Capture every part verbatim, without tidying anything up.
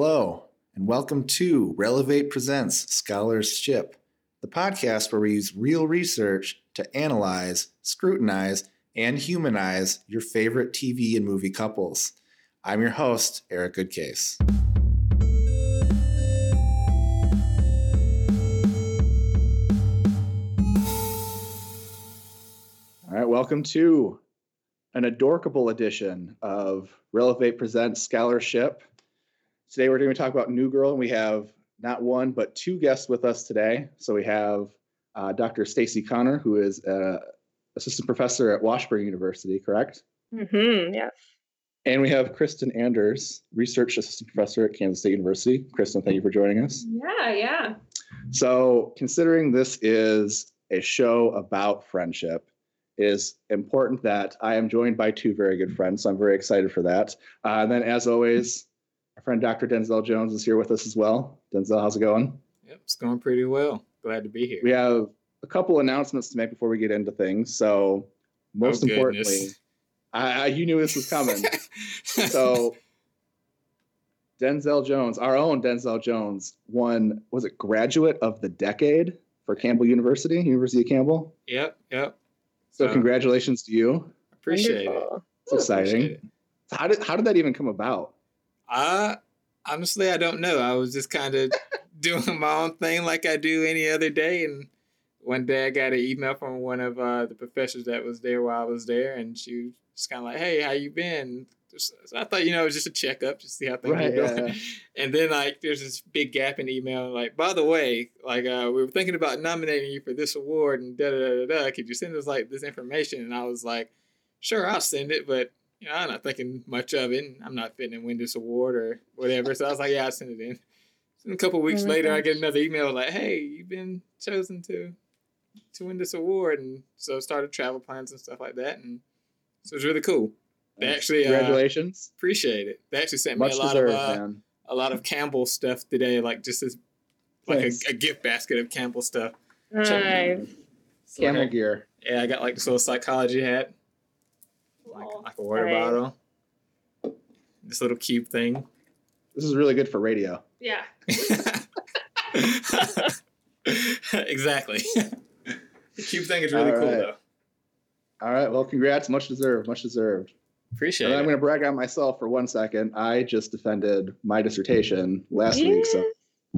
Hello, and welcome to Relevate Presents Scholarship, the podcast where we use real research to analyze, scrutinize, and humanize your favorite T V and movie couples. I'm your host, Eric Goodcase. All right, welcome to an adorkable edition of Relevate Presents Scholarship. Today we're going to talk about New Girl, and we have not one, but two guests with us today. So we have uh, Doctor Stacey Connor, who is an assistant professor at Washburn University, correct? Mm-hmm, yes. And we have Kristen Anders, research assistant professor at Kansas State University. Kristen, thank you for joining us. Yeah, yeah. So considering this is a show about friendship, it is important that I am joined by two very good friends, so I'm very excited for that. Uh, and then, as always, our friend Doctor Denzel Jones is here with us as well. Denzel, how's it going? Yep, it's going pretty well. Glad to be here. We have a couple announcements to make before we get into things. So most oh, importantly, I, I, you knew this was coming. So Denzel Jones, our own Denzel Jones, won, was it Graduate of the Decade for Campbell University, University of Campbell? Yep, yep. So um, congratulations to you. Appreciate Wonderful. it. It's exciting. Appreciate it. How did how did that even come about? I honestly, I don't know. I was just kind of doing my own thing like I do any other day. And one day I got an email from one of uh, the professors that was there while I was there. And she was just kind of like, hey, how you been? So I thought, you know, it was just a checkup, just see how things right, are going. Yeah. And then, like, there's this big gap in the email. Like, by the way, like, uh, we were thinking about nominating you for this award and da da da da. Could you send us, like, this information? And I was like, sure, I'll send it. But you know, I'm not thinking much of it, and I'm not fitting to win this award or whatever. So I was like, yeah, I'll send it in. And a couple of weeks oh later, gosh. I get another email like, hey, you've been chosen to to win this award. And so started travel plans and stuff like that. And so it was really cool. They actually, congratulations. Uh, appreciate it. They actually sent me Much a lot deserved, of uh, a lot of Campbell stuff today, like just as like a, a gift basket of Campbell stuff. Nice. So Campbell like, gear. Yeah, I got like this little psychology hat. Like, like a water right. bottle, this little cube thing. This is really good for radio. Yeah. Exactly. The cube thing is really All cool, right. though. All right. Well, congrats. Much deserved. Much deserved. Appreciate and it. I'm going to brag on myself for one second. I just defended my dissertation last yeah. week, so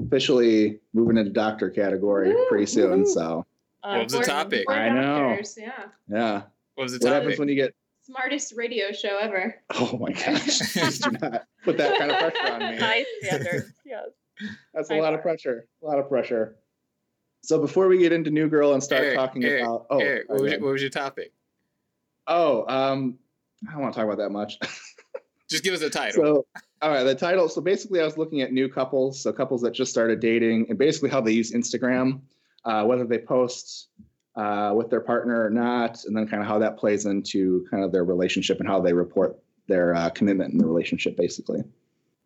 officially moving into doctor category Ooh, pretty soon. Woo. So uh, what was the topic? I know. Yeah. Yeah. What was the topic? What happens when you get smartest radio show ever. Oh my gosh. Please do not put that kind of pressure on me. High standards. Yes. That's a lot of pressure. A lot of pressure. So before we get into New Girl and start Eric, talking Eric, about oh Eric, what, was your, what was your topic? Oh, um, I don't want to talk about that much. Just give us a title. So all right, the title. So basically I was looking at new couples, so couples that just started dating and basically how they use Instagram, uh, whether they post Uh, with their partner or not, and then kind of how that plays into kind of their relationship and how they report their uh, commitment in the relationship, basically.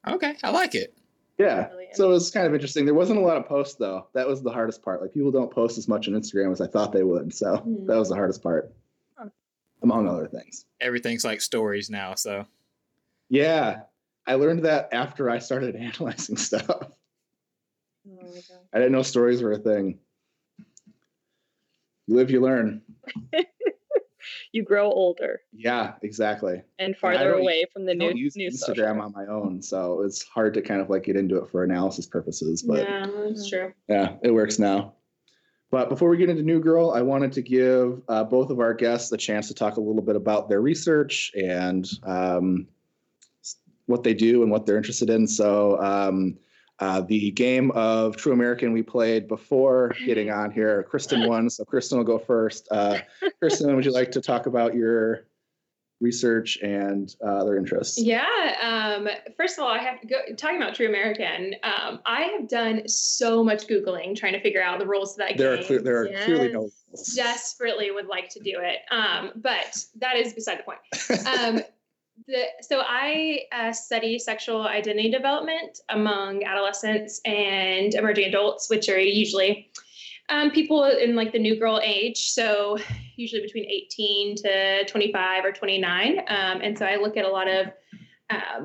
Okay, I like it. Yeah, really so it was kind of interesting. There wasn't a lot of posts, though. That was the hardest part. Like, people don't post as much on Instagram as I thought they would, so mm. that was the hardest part, huh. among other things. Everything's like stories now, so. Yeah, I learned that after I started analyzing stuff. Oh my God. I didn't know stories were a thing. You live, you learn. You grow older. Yeah, exactly. And farther and away use, from the I new don't use new Instagram social. On my own, so it's hard to kind of like get into it for analysis purposes. But yeah, that's true. Yeah, it works now. But before we get into New Girl, I wanted to give uh, both of our guests a chance to talk a little bit about their research and um, what they do and what they're interested in. So. Um, Uh, the game of True American we played before getting on here, Kristen won, so Kristen will go first. Uh, Kristen, would you like to talk about your research and uh, other interests? Yeah. Um, first of all, I have to go, talking about True American. Um, I have done so much Googling trying to figure out the rules of that there game. Are clear, there are yes. clearly no rules. Desperately would like to do it, um, but that is beside the point. Um, The, so I uh, study sexual identity development among adolescents and emerging adults, which are usually um, people in like the New Girl age. So usually between eighteen to twenty-five or twenty-nine. Um, and so I look at a lot of um,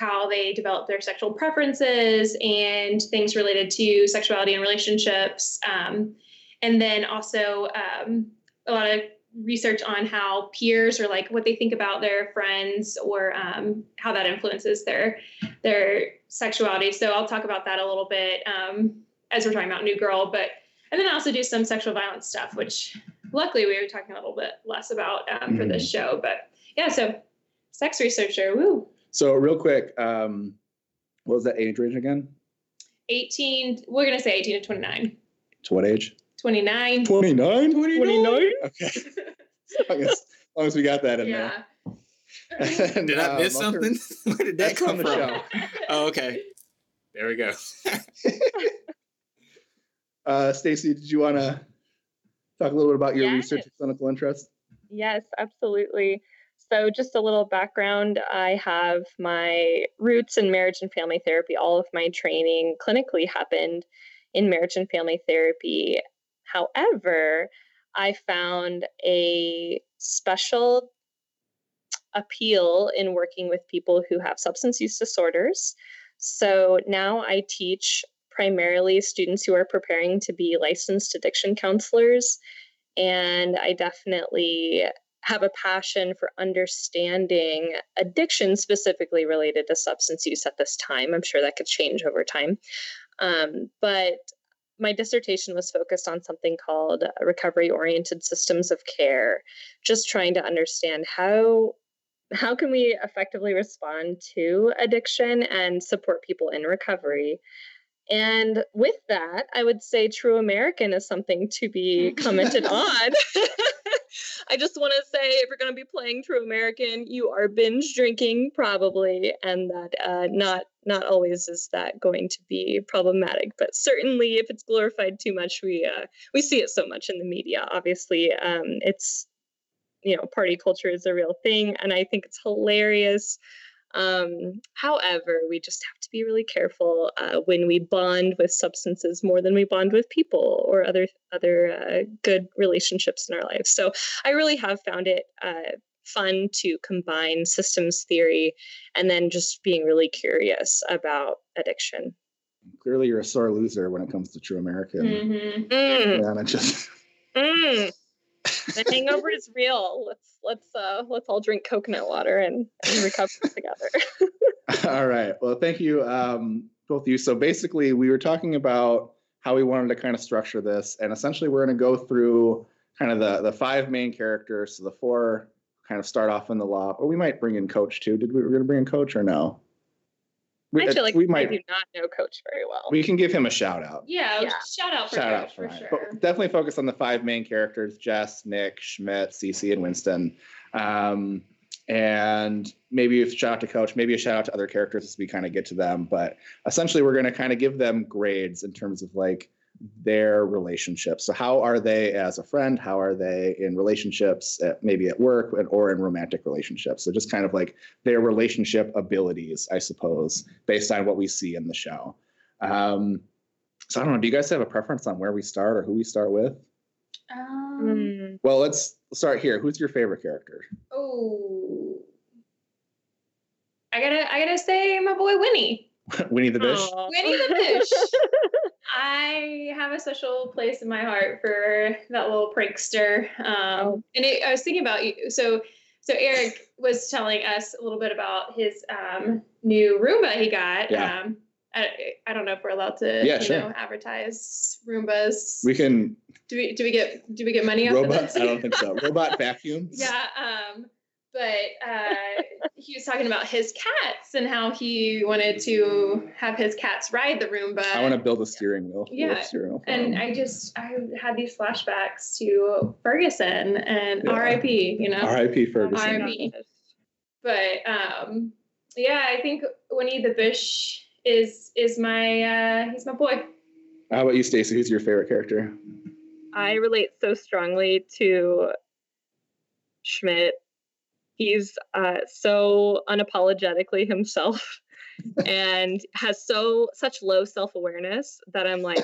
how they develop their sexual preferences and things related to sexuality and relationships. Um, and then also um, a lot of research on how peers or like what they think about their friends or um, how that influences their their sexuality. So I'll talk about that a little bit um, as we're talking about New Girl. But and then I also do some sexual violence stuff, which luckily we were talking a little bit less about um, for mm. this show. But yeah, so sex researcher, woo. So real quick, um, what was that age range again? eighteen, we're going to say eighteen to twenty-nine. To what age? twenty-nine. twenty-nine? twenty-nine? Okay. As long as, as long as we got that in yeah. there. Did uh, I miss something? Where did that come from? Show. Oh, okay. There we go. uh, Stacey, did you want to talk a little bit about your yes. research and clinical interest? Yes, absolutely. So just a little background, I have my roots in marriage and family therapy. All of my training clinically happened in marriage and family therapy. However, I found a special appeal in working with people who have substance use disorders. So now I teach primarily students who are preparing to be licensed addiction counselors. And I definitely have a passion for understanding addiction specifically related to substance use at this time. I'm sure that could change over time. Um, but my dissertation was focused on something called recovery-oriented systems of care, just trying to understand how, how can we effectively respond to addiction and support people in recovery. And with that, I would say True American is something to be commented on. I just want to say, if you're going to be playing True American, you are binge drinking probably, and that uh, not not always is that going to be problematic. But certainly, if it's glorified too much, we uh, we see it so much in the media. Obviously, um, it's you know, party culture is a real thing, and I think it's hilarious. Um, however, we just have to be really careful uh, when we bond with substances more than we bond with people or other other uh, good relationships in our lives. So I really have found it uh, fun to combine systems theory and then just being really curious about addiction. Clearly, you're a sore loser when it comes to True American. Mm-hmm. Mm. And it just... Mm. The hangover is real. Let's let's uh, let's all drink coconut water and, and recover together. All right. Well, thank you, um, both of you. So basically, we were talking about how we wanted to kind of structure this, and essentially, we're going to go through kind of the the five main characters. So the four kind of start off in the law, or we might bring in Coach too. Did we were going to bring in Coach or no? We, I feel like we might I do not know Coach very well. We can give him a shout out. Yeah, yeah. shout out for shout Coach out for, for sure. But definitely focus on the five main characters: Jess, Nick, Schmidt, Cece, and Winston. Um, and maybe a shout out to Coach. Maybe a shout out to other characters as we kind of get to them. But essentially, we're going to kind of give them grades in terms of like their relationships. So how are they as a friend? How are they in relationships, at, maybe at work or in romantic relationships? So just kind of like their relationship abilities, I suppose, based on what we see in the show. Um, so I don't know. Do you guys have a preference on where we start or who we start with? Um, well, let's start here. Who's your favorite character? Oh, I gotta, I gotta say my boy Winnie. Winnie the Bish? Aww. Winnie the Bish. I have a special place in my heart for that little prankster. Um, oh. And it, I was thinking about you. So, so Eric was telling us a little bit about his um, new Roomba he got. Yeah. Um, I, I don't know if we're allowed to yeah, you sure. know, advertise Roombas. We can. Do we do we get do we get money off of this? I don't think so. Robot vacuums. Yeah. Um, but uh, he was talking about his cats and how he wanted to have his cats ride the Roomba. I want to build a steering wheel. Yeah. Steering wheel and I just, I had these flashbacks to Ferguson and yeah. R I P, you know? R I P Ferguson. R I P But um, yeah, I think Winnie the Bish is, is my, uh, he's my boy. How about you, Stacey? Who's your favorite character? I relate so strongly to Schmidt. He's uh, so unapologetically himself and has so such low self-awareness that I'm like,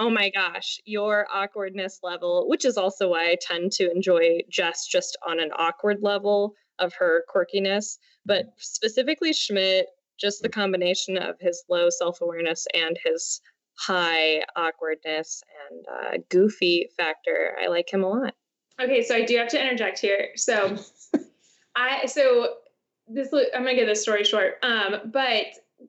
oh my gosh, your awkwardness level, which is also why I tend to enjoy Jess just on an awkward level of her quirkiness. But specifically Schmidt, just the combination of his low self-awareness and his high awkwardness and uh, goofy factor, I like him a lot. Okay, so I do have to interject here. So I so this I'm gonna get this story short. Um, but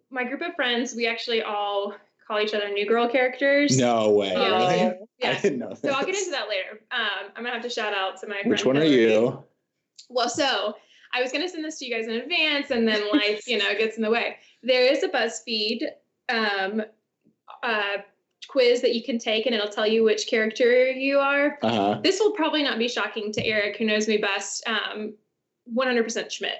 my group of friends, we actually all call each other New Girl characters. No way. Yeah, really? Yeah. I didn't know that. So I'll get into that later. Um, I'm gonna have to shout out to my friends. Which one are you? Well, so I was gonna send this to you guys in advance, and then life, you know, gets in the way. There is a BuzzFeed um uh quiz that you can take, and it'll tell you which character you are. Uh-huh. This will probably not be shocking to Eric, who knows me best. Um, one hundred percent Schmidt.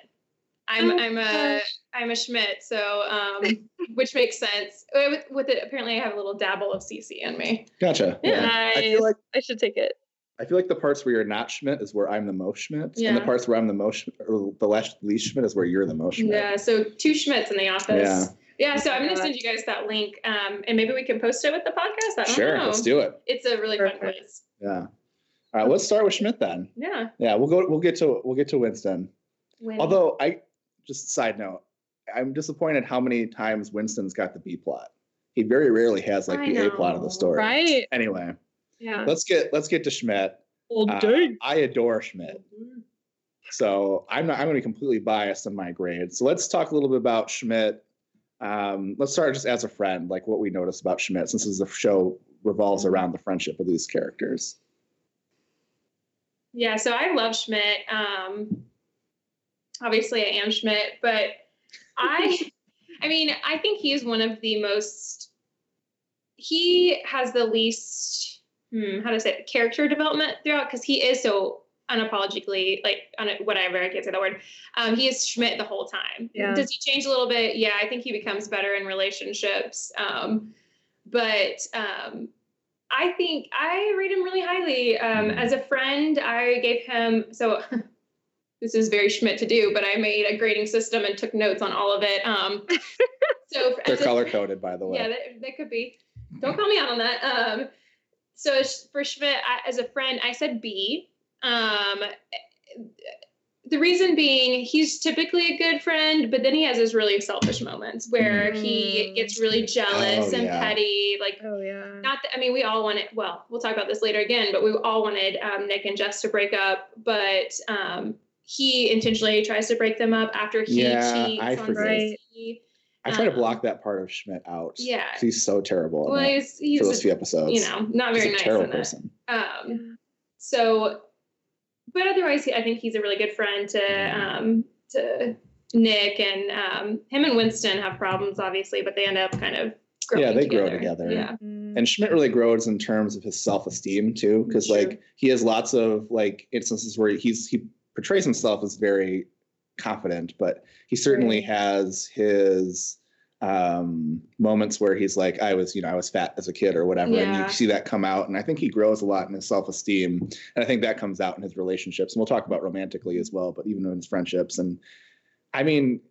I'm oh, I'm a gosh. I'm a Schmidt, so um, which makes sense. With, with it, apparently, I have a little dabble of Cece in me. Gotcha. Yeah. Nice. I feel like I should take it. I feel like the parts where you're not Schmidt is where I'm the most Schmidt, yeah. and the parts where I'm the most or the last least Schmidt is where you're the most Schmidt. Yeah. So two Schmidts in the office. Yeah. Yeah, so I'm going to send you guys that link, um, and maybe we can post it with the podcast. I don't sure, know. Let's do it. It's a really Perfect. Fun quiz. Yeah. All right, let's start with Schmidt then. Yeah. Yeah, we'll go. We'll get to. We'll get to Winston. Win. Although I, just side note, I'm disappointed how many times Winston's got the B plot. He very rarely has like I the know, A plot of the story. Right. Anyway. Yeah. Let's get. Let's get to Schmidt. Well, uh, I adore Schmidt. Mm-hmm. So I'm not. I'm going to be completely biased in my grade. So let's talk a little bit about Schmidt. Um, let's start just as a friend, like what we noticed about Schmidt, since the show revolves around the friendship of these characters. Yeah, so I love Schmidt. Um, obviously, I am Schmidt, but I, I mean, I think he is one of the most, he has the least, hmm, how to say it, character development throughout, because he is so unapologetically, like, un- whatever, I can't say that word. Um, he is Schmidt the whole time. Yeah. Does he change a little bit? Yeah, I think he becomes better in relationships. Um, but um, I think I rate him really highly. Um, as a friend, I gave him, so this is very Schmidt to do, but I made a grading system and took notes on all of it. Um, so They're color-coded, by the way. Yeah, that, that could be. Don't call me out on that. Um, so for Schmidt, I, as a friend, I said B. Um, the reason being, he's typically a good friend, but then he has his really selfish moments where mm. he gets really jealous oh, and yeah. petty. Like, oh, yeah. not that, I mean, we all wanted, well, we'll talk about this later again, but we all wanted, um, Nick and Jess to break up, but, um, he intentionally tries to break them up after he yeah, cheats I on Stacey. Right. I try to block that part of Schmidt out. Yeah. He's so terrible. Well, he's, he's for those a, few episodes, you know, not very he's a nice. Terrible person. Um, so But otherwise, I think he's a really good friend to um, to Nick, and um, him and Winston have problems, obviously, but they end up kind of growing together. Yeah, they together. grow together. Yeah. And Schmidt really grows in terms of his self-esteem, too, because, sure. like, he has lots of, like, instances where he's he portrays himself as very confident, but he certainly has his um, moments where he's like, I was, you know, I was fat as a kid or whatever. Yeah. And you see that come out. And I think he grows a lot in his self-esteem. And I think that comes out in his relationships. And we'll talk about romantically as well, but even in his friendships. And I mean,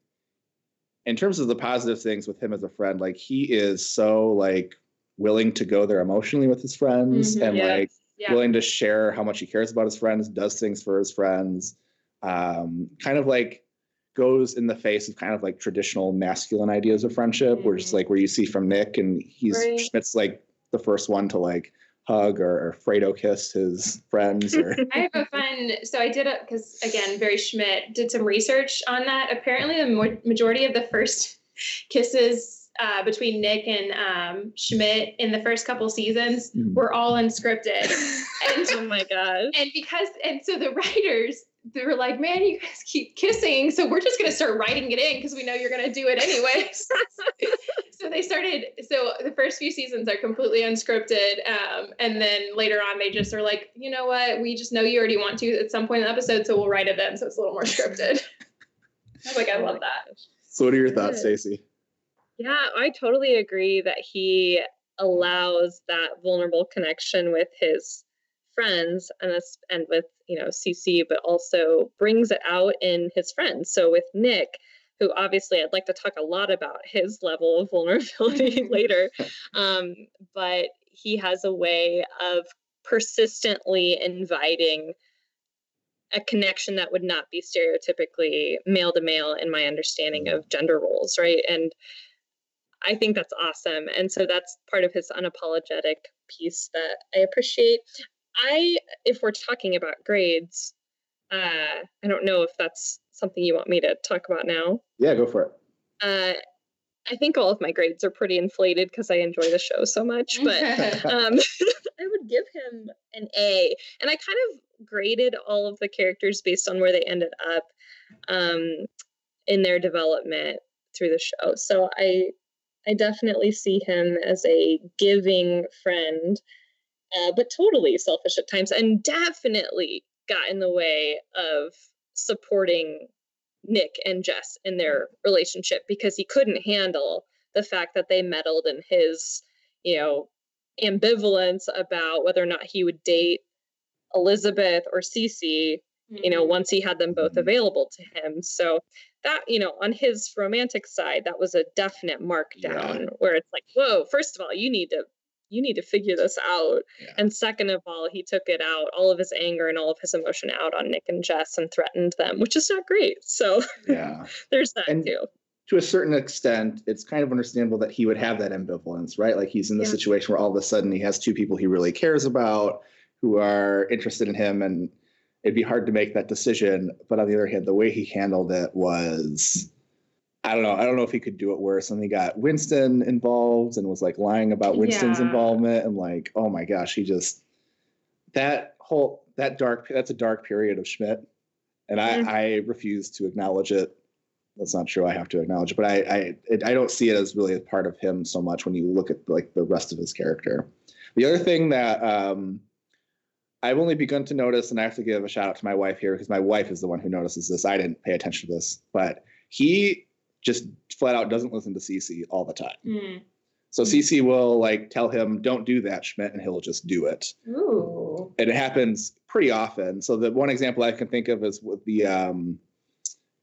in terms of the positive things with him as a friend, like he is so like willing to go there emotionally with his friends mm-hmm, and yes. like yeah. willing to share how much he cares about his friends, does things for his friends. Um, kind of like, goes in the face of kind of like traditional masculine ideas of friendship, mm-hmm. where just like where you see from Nick, and he's right. Schmidt's like the first one to like hug or, or Fredo kiss his friends. Or I have a fun. So I did it because again, very Schmidt. Did some research on that. Apparently, the mo- majority of the first kisses uh, between Nick and um, Schmidt in the first couple seasons mm-hmm. were all unscripted. And, oh my gosh! And because and so the writers. They were like, man, you guys keep kissing, so we're just going to start writing it in because we know you're going to do it anyways. So they started, so the first few seasons are completely unscripted. Um, and then later on, they just are like, you know what? We just know you already want to at some point in the episode, so we'll write it in. So it's a little more scripted. I was like, I love that. So what are your thoughts, Stacey? Yeah, I totally agree that he allows that vulnerable connection with his friends and us and with you know Cece, but also brings it out in his friends. So with Nick, who obviously I'd like to talk a lot about his level of vulnerability later, um, but he has a way of persistently inviting a connection that would not be stereotypically male to male in my understanding of gender roles, right? And I think that's awesome. And so that's part of his unapologetic piece that I appreciate. I, if we're talking about grades, uh, I don't know if that's something you want me to talk about now. Yeah, go for it. Uh, I think all of my grades are pretty inflated because I enjoy the show so much, but um, I would give him an A. And I kind of graded all of the characters based on where they ended up um, in their development through the show. So I I definitely see him as a giving friend, uh, but totally selfish at times, and definitely got in the way of supporting Nick and Jess in their relationship because he couldn't handle the fact that they meddled in his, you know, ambivalence about whether or not he would date Elizabeth or Cece, mm-hmm. you know, once he had them both available to him. So that, you know, on his romantic side, that was a definite markdown yeah. where it's like, whoa, first of all, you need to, you need to figure this out. Yeah. And second of all, he took it out, all of his anger and all of his emotion out on Nick and Jess and threatened them, which is not great. So yeah, there's that and too. To a certain extent, it's kind of understandable that he would have that ambivalence, right? Like he's in the yeah. situation where all of a sudden he has two people he really cares about who are interested in him, and it'd be hard to make that decision. But on the other hand, the way he handled it was... I don't know. I don't know if he could do it worse. And he got Winston involved and was like lying about Winston's yeah. involvement. And like, oh my gosh, he just, that whole, that dark, that's a dark period of Schmidt. And I, mm-hmm. I refuse to acknowledge it. That's not true. I have to acknowledge it, but I, I, it, I don't see it as really a part of him so much when you look at like the rest of his character. The other thing that, um, I've only begun to notice, and I have to give a shout out to my wife here because my wife is the one who notices this. I didn't pay attention to this, but he just flat out doesn't listen to Cece all the time. Mm. So Cece will like tell him, don't do that, Schmidt, and he'll just do it. Ooh. And it happens pretty often. So the one example I can think of is with the um,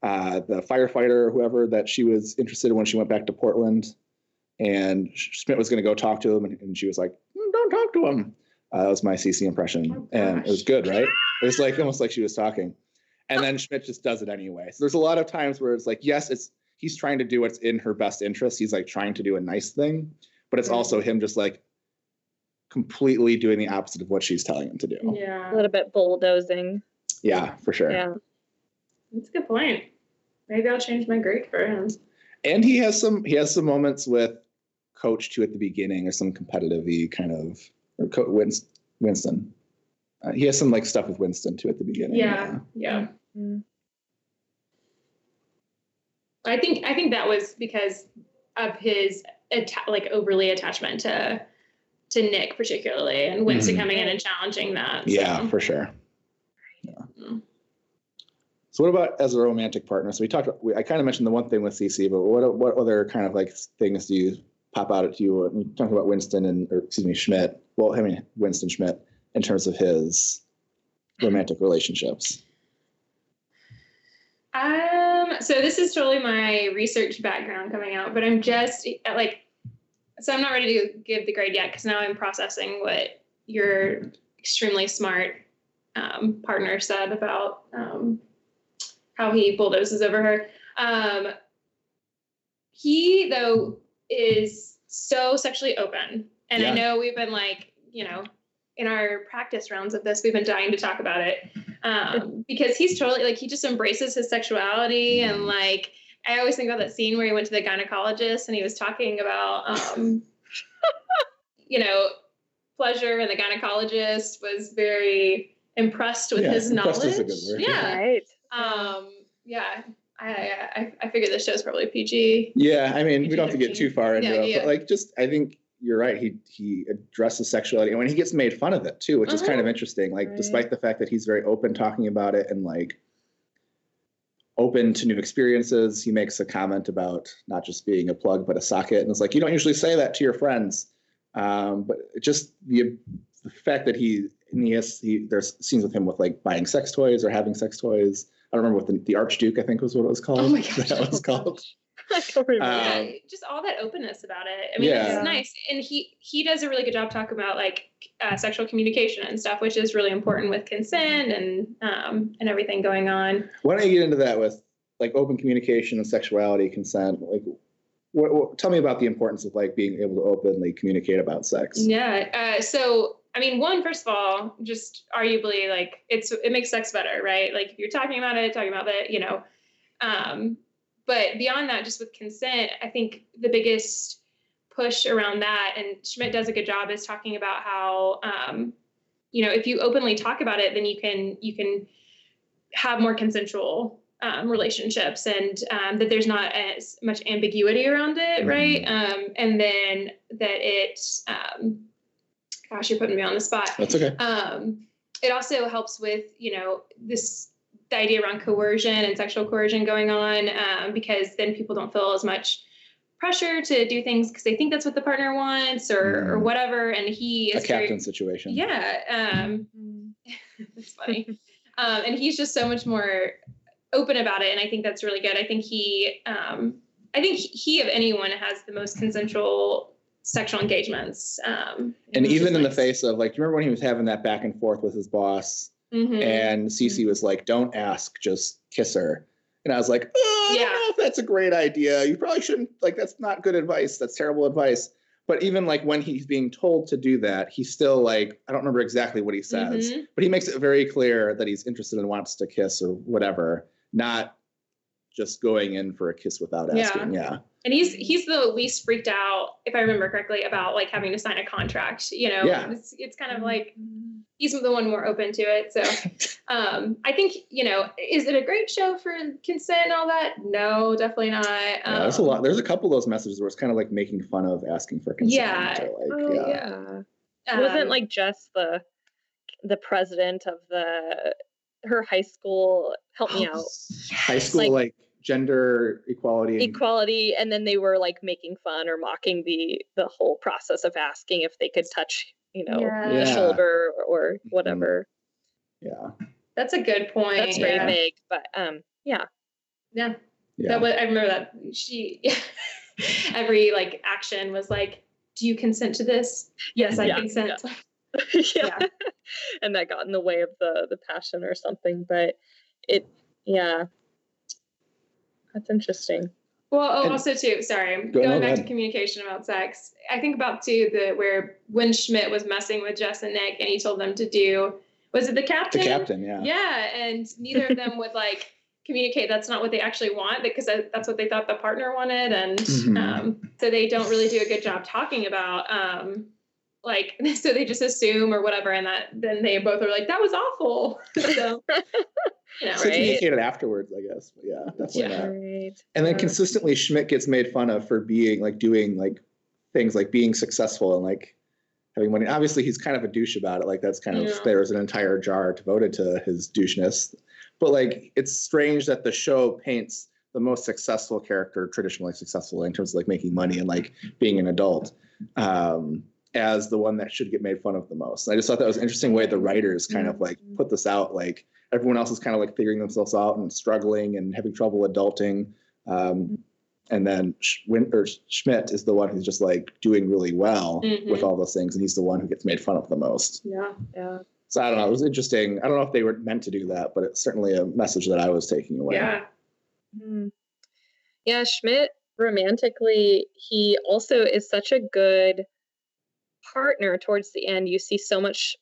uh, the firefighter or whoever that she was interested in when she went back to Portland. And Schmidt was going to go talk to him, and, and she was like, mm, don't talk to him. Uh, that was my Cece impression. Oh, and it was good, right? It was like almost like she was talking. And then Schmidt just does it anyway. So there's a lot of times where it's like, yes, it's he's trying to do what's in her best interest. He's like trying to do a nice thing, but it's also him just like completely doing the opposite of what she's telling him to do. Yeah. A little bit bulldozing. Yeah, for sure. Yeah. That's a good point. Maybe I'll change my grade for him. And he has some, he has some moments with Coach too at the beginning, or some competitive-y kind of, or Co- Winst- Winston. Uh, he has some like stuff with Winston too at the beginning. Yeah. Yeah. yeah. Mm-hmm. I think I think that was because of his atta- like overly attachment to to Nick particularly, and Winston mm-hmm. coming in and challenging that. So. Yeah, for sure. Yeah. Mm-hmm. So what about as a romantic partner? So we talked. We, I kind of mentioned the one thing with Cece, but what what other kind of like things do you pop out at you when you're talking about Winston and or excuse me Schmidt? Well, I mean Winston Schmidt in terms of his romantic relationships. Um, so this is totally my research background coming out, but I'm just like, so I'm not ready to give the grade yet because now I'm processing what your extremely smart um, partner said about um, how he bulldozes over her. Um, he, though, is so sexually open. And yeah. I know we've been like, you know, in our practice rounds of this, we've been dying to talk about it. Um, because he's totally like, he just embraces his sexuality. And like, I always think about that scene where he went to the gynecologist and he was talking about, um, you know, pleasure. And the gynecologist was very impressed with yeah, his impressed knowledge. Is a good word. Yeah. Right. Um, yeah. I, I, I figure this show's probably P G. Yeah. I mean, P G we don't have to get too far into yeah, it, yeah. but like, just, I think you're right. He he addresses sexuality, and when he gets made fun of it too, which uh-huh. is kind of interesting. Like, right. despite the fact that he's very open talking about it and like open to new experiences, he makes a comment about not just being a plug but a socket, and it's like you don't usually say that to your friends. Um, but just the, the fact that he and he has he, there's scenes with him with like buying sex toys or having sex toys. I don't remember what the, the Archduke I think was what it was called. Oh my gosh. That was called. I don't remember. Um, yeah, just all that openness about it. I mean, yeah. It's nice. And he, he does a really good job talking about like uh, sexual communication and stuff, which is really important with consent and, um, and everything going on. Why don't you get into that with like open communication and sexuality, consent, like, What, what, tell me about the importance of like being able to openly communicate about sex. Yeah. Uh, so, I mean, one, first of all, just arguably like it's, it makes sex better, right? Like if you're talking about it, talking about that, you know, um, but beyond that, just with consent, I think the biggest push around that, and Schmidt does a good job, is talking about how, um, you know, if you openly talk about it, then you can, you can have more consensual Um, relationships and um, that there's not as much ambiguity around it, right? Um, and then that it, um, gosh, you're putting me on the spot. That's okay. Um, it also helps with, you know, this the idea around coercion and sexual coercion going on um, because then people don't feel as much pressure to do things because they think that's what the partner wants or, mm. or whatever. And he is a captain very, situation. Yeah. Um, that's funny. um, and he's just so much more open about it. And I think that's really good. I think he, um, I think he of anyone has the most consensual sexual engagements. Um, and even in nice. the face of like, do you remember when he was having that back and forth with his boss mm-hmm. and Cece mm-hmm. was like, don't ask, just kiss her. And I was like, oh, yeah. I don't know if that's a great idea. You probably shouldn't, like, that's not good advice. That's terrible advice. But even like when he's being told to do that, he's still like, I don't remember exactly what he says, mm-hmm. but he makes it very clear that he's interested and wants to kiss or whatever. Not just going in for a kiss without asking. Yeah. yeah. And he's he's the least freaked out, if I remember correctly, about like having to sign a contract. You know, yeah. it's, it's kind of like he's the one more open to it. So um, I think, you know, is it a great show for consent and all that? No, definitely not. Um, yeah, there's a lot. There's a couple of those messages where it's kind of like making fun of asking for consent. Yeah. Like, oh, yeah. yeah. Um, it wasn't like just the the president of the. Her high school help me out. High school like, like gender equality. And equality, and then they were like making fun or mocking the the whole process of asking if they could touch, you know, yeah. the yeah. shoulder or whatever. Yeah, that's a good point. That's very yeah. vague, but um, yeah, yeah. yeah. That was, I remember that she every like action was like, "Do you consent to this?" Yes, I yeah. consent. Yeah. yeah. yeah. And that got in the way of the, the passion or something, but it, yeah, that's interesting. Well, oh, also too, sorry, go, going back ahead. to communication about sex. I think about too, the, where, when Schmidt was messing with Jess and Nick and he told them to do, was it the captain? The captain, yeah. Yeah. And neither of them would like communicate. That's not what they actually want because that's what they thought the partner wanted. And mm-hmm. um, so they don't really do a good job talking about, um, like, so they just assume or whatever. And that, then they both are like, that was awful. so, you know, so right? communicated afterwards, I guess. But yeah, definitely yeah. not. Right. And then consistently Schmidt gets made fun of for being like doing like things like being successful and like having money. Obviously he's kind of a douche about it. Like that's kind yeah. of, there was an entire jar devoted to his doucheness, but like, it's strange that the show paints the most successful character, traditionally successful in terms of like making money and like being an adult. Um, as the one that should get made fun of the most. And I just thought that was an interesting way the writers kind of like put this out. Like everyone else is kind of like figuring themselves out and struggling and having trouble adulting. Um, and then Schwin- or Schmidt is the one who's just like doing really well mm-hmm. with all those things. And he's the one who gets made fun of the most. Yeah. Yeah. So I don't know. It was interesting. I don't know if they were meant to do that, but it's certainly a message that I was taking away. Yeah. Mm. Yeah. Schmidt romantically, he also is such a good partner towards the end. You see so much.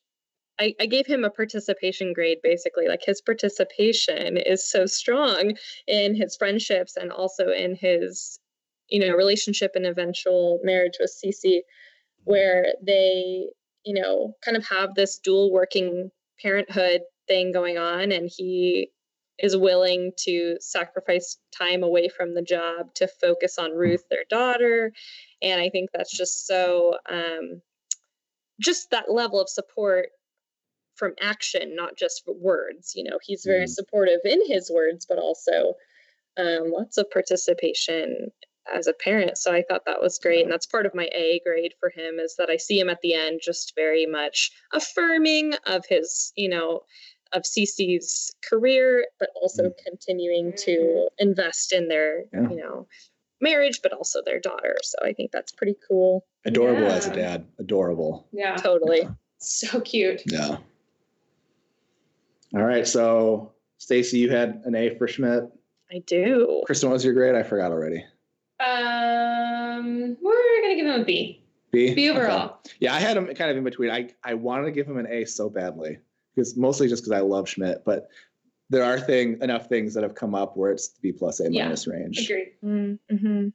I, I gave him a participation grade, basically. Like his participation is so strong in his friendships and also in his, you know, relationship and eventual marriage with Cece, where they, you know, kind of have this dual working parenthood thing going on, and he is willing to sacrifice time away from the job to focus on Ruth, their daughter. And I think that's just so. Um, Just that level of support from action, not just words. You know, he's very mm. supportive in his words, but also um, lots of participation as a parent. So I thought that was great. And that's part of my A grade for him, is that I see him at the end just very much affirming of his, you know, of Cece's career, but also mm. continuing to invest in their, yeah. you know, marriage, but also their daughter. So I think that's pretty cool. Adorable yeah. as a dad. Adorable. Yeah. Totally. Yeah. So cute. Yeah. All right. So Stacey, you had an A for Schmidt. I do. Kristen, what was your grade? I forgot already. Um, we're going to give him a B. B? B overall. Okay. Yeah, I had him kind of in between. I, I wanted to give him an A so badly, because mostly just because I love Schmidt, but there are thing enough things that have come up where it's the B plus A minus yeah, range. Agreed. Mm-hmm.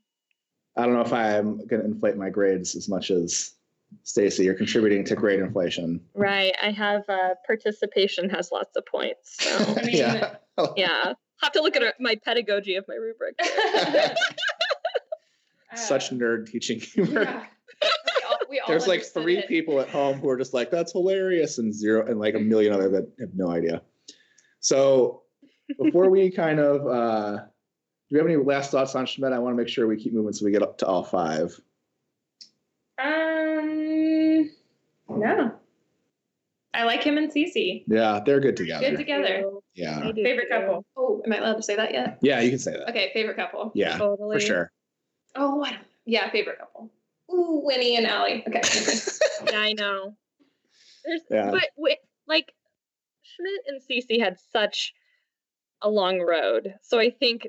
I don't know if I'm going to inflate my grades as much as Stacey. You're contributing to grade inflation. Right. I have uh, participation has lots of points. So I mean, yeah. yeah. Have to look at my pedagogy of my rubric. Such nerd teaching humor. Yeah. We all, we all There's like three it. people at home who are just like, that's hilarious, and zero, and like a million other that have no idea. So before we kind of, uh, do you have any last thoughts on Schmidt? I want to make sure we keep moving so we get up to all five. Um, no. I like him and Cece. Yeah, they're good together. Good together. Yeah. Favorite couple. Oh, am I allowed to say that yet? Yeah, you can say that. Okay, favorite couple. Yeah, totally. For sure. Oh, I don't know. Yeah, favorite couple. Ooh, Winnie and Allie. Okay. Yeah, I know. There's, yeah. But, wait, like, Schmidt and Cece had such a long road. So I think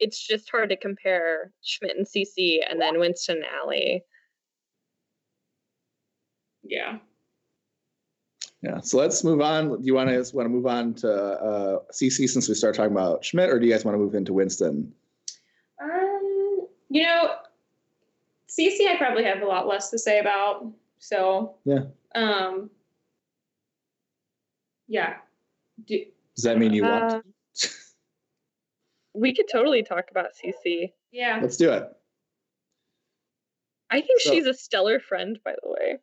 it's just hard to compare Schmidt and Cece and then Winston and Allie. Yeah. Yeah. So let's move on. Do you want to want to move on to uh, Cece since we start talking about Schmidt, or do you guys want to move into Winston? Um, you know, Cece, I probably have a lot less to say about. So yeah. Um. Yeah. Do, Does that mean you uh, want to? We could totally talk about Cece. Yeah. Let's do it. I think so. She's a stellar friend, by the way.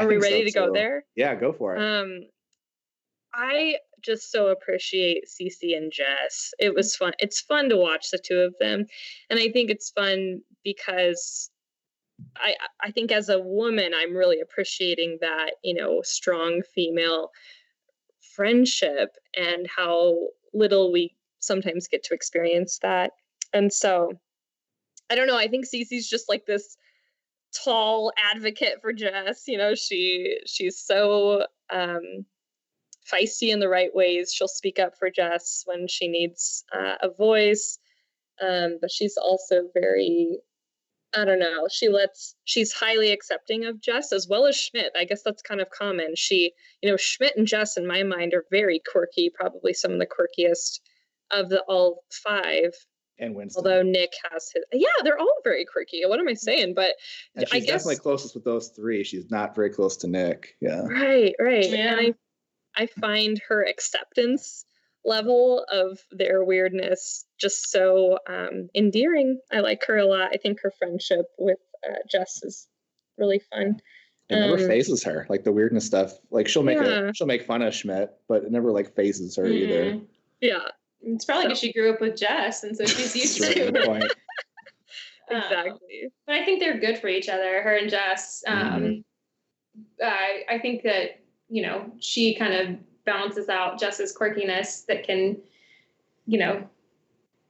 Are we ready so, to go so. there? Yeah, go for it. Um, I just so appreciate Cece and Jess. It was fun. It's fun to watch the two of them. And I think it's fun because I I think as a woman, I'm really appreciating that, you know, strong female friendship and how little we sometimes get to experience that. And so, I don't know. I think Cece's just like this tall advocate for Jess. You know, she she's so um, feisty in the right ways. She'll speak up for Jess when she needs uh, a voice. Um, but she's also very, I don't know, she lets, she's highly accepting of Jess as well as Schmidt. I guess that's kind of common. She, you know, Schmidt and Jess in my mind are very quirky, probably some of the quirkiest of the all five. And Winston. Although Nick has his, yeah, they're all very quirky. What am I saying? But and she's I guess definitely closest with those three. She's not very close to Nick. Yeah. Right, right. Yeah. And I, I find her acceptance level of their weirdness just so um, endearing. I like her a lot. I think her friendship with uh, Jess is really fun. It um, never phases her, like the weirdness stuff. Like she'll make yeah. a, she'll make fun of Schmidt, but it never like phases her mm. either. Yeah. It's probably because so. she grew up with Jess, and so she's used to it. Point. um, exactly. But I think they're good for each other, her and Jess. Um, mm-hmm. I, I think that, you know, she kind of balances out Jess's quirkiness that can, you know,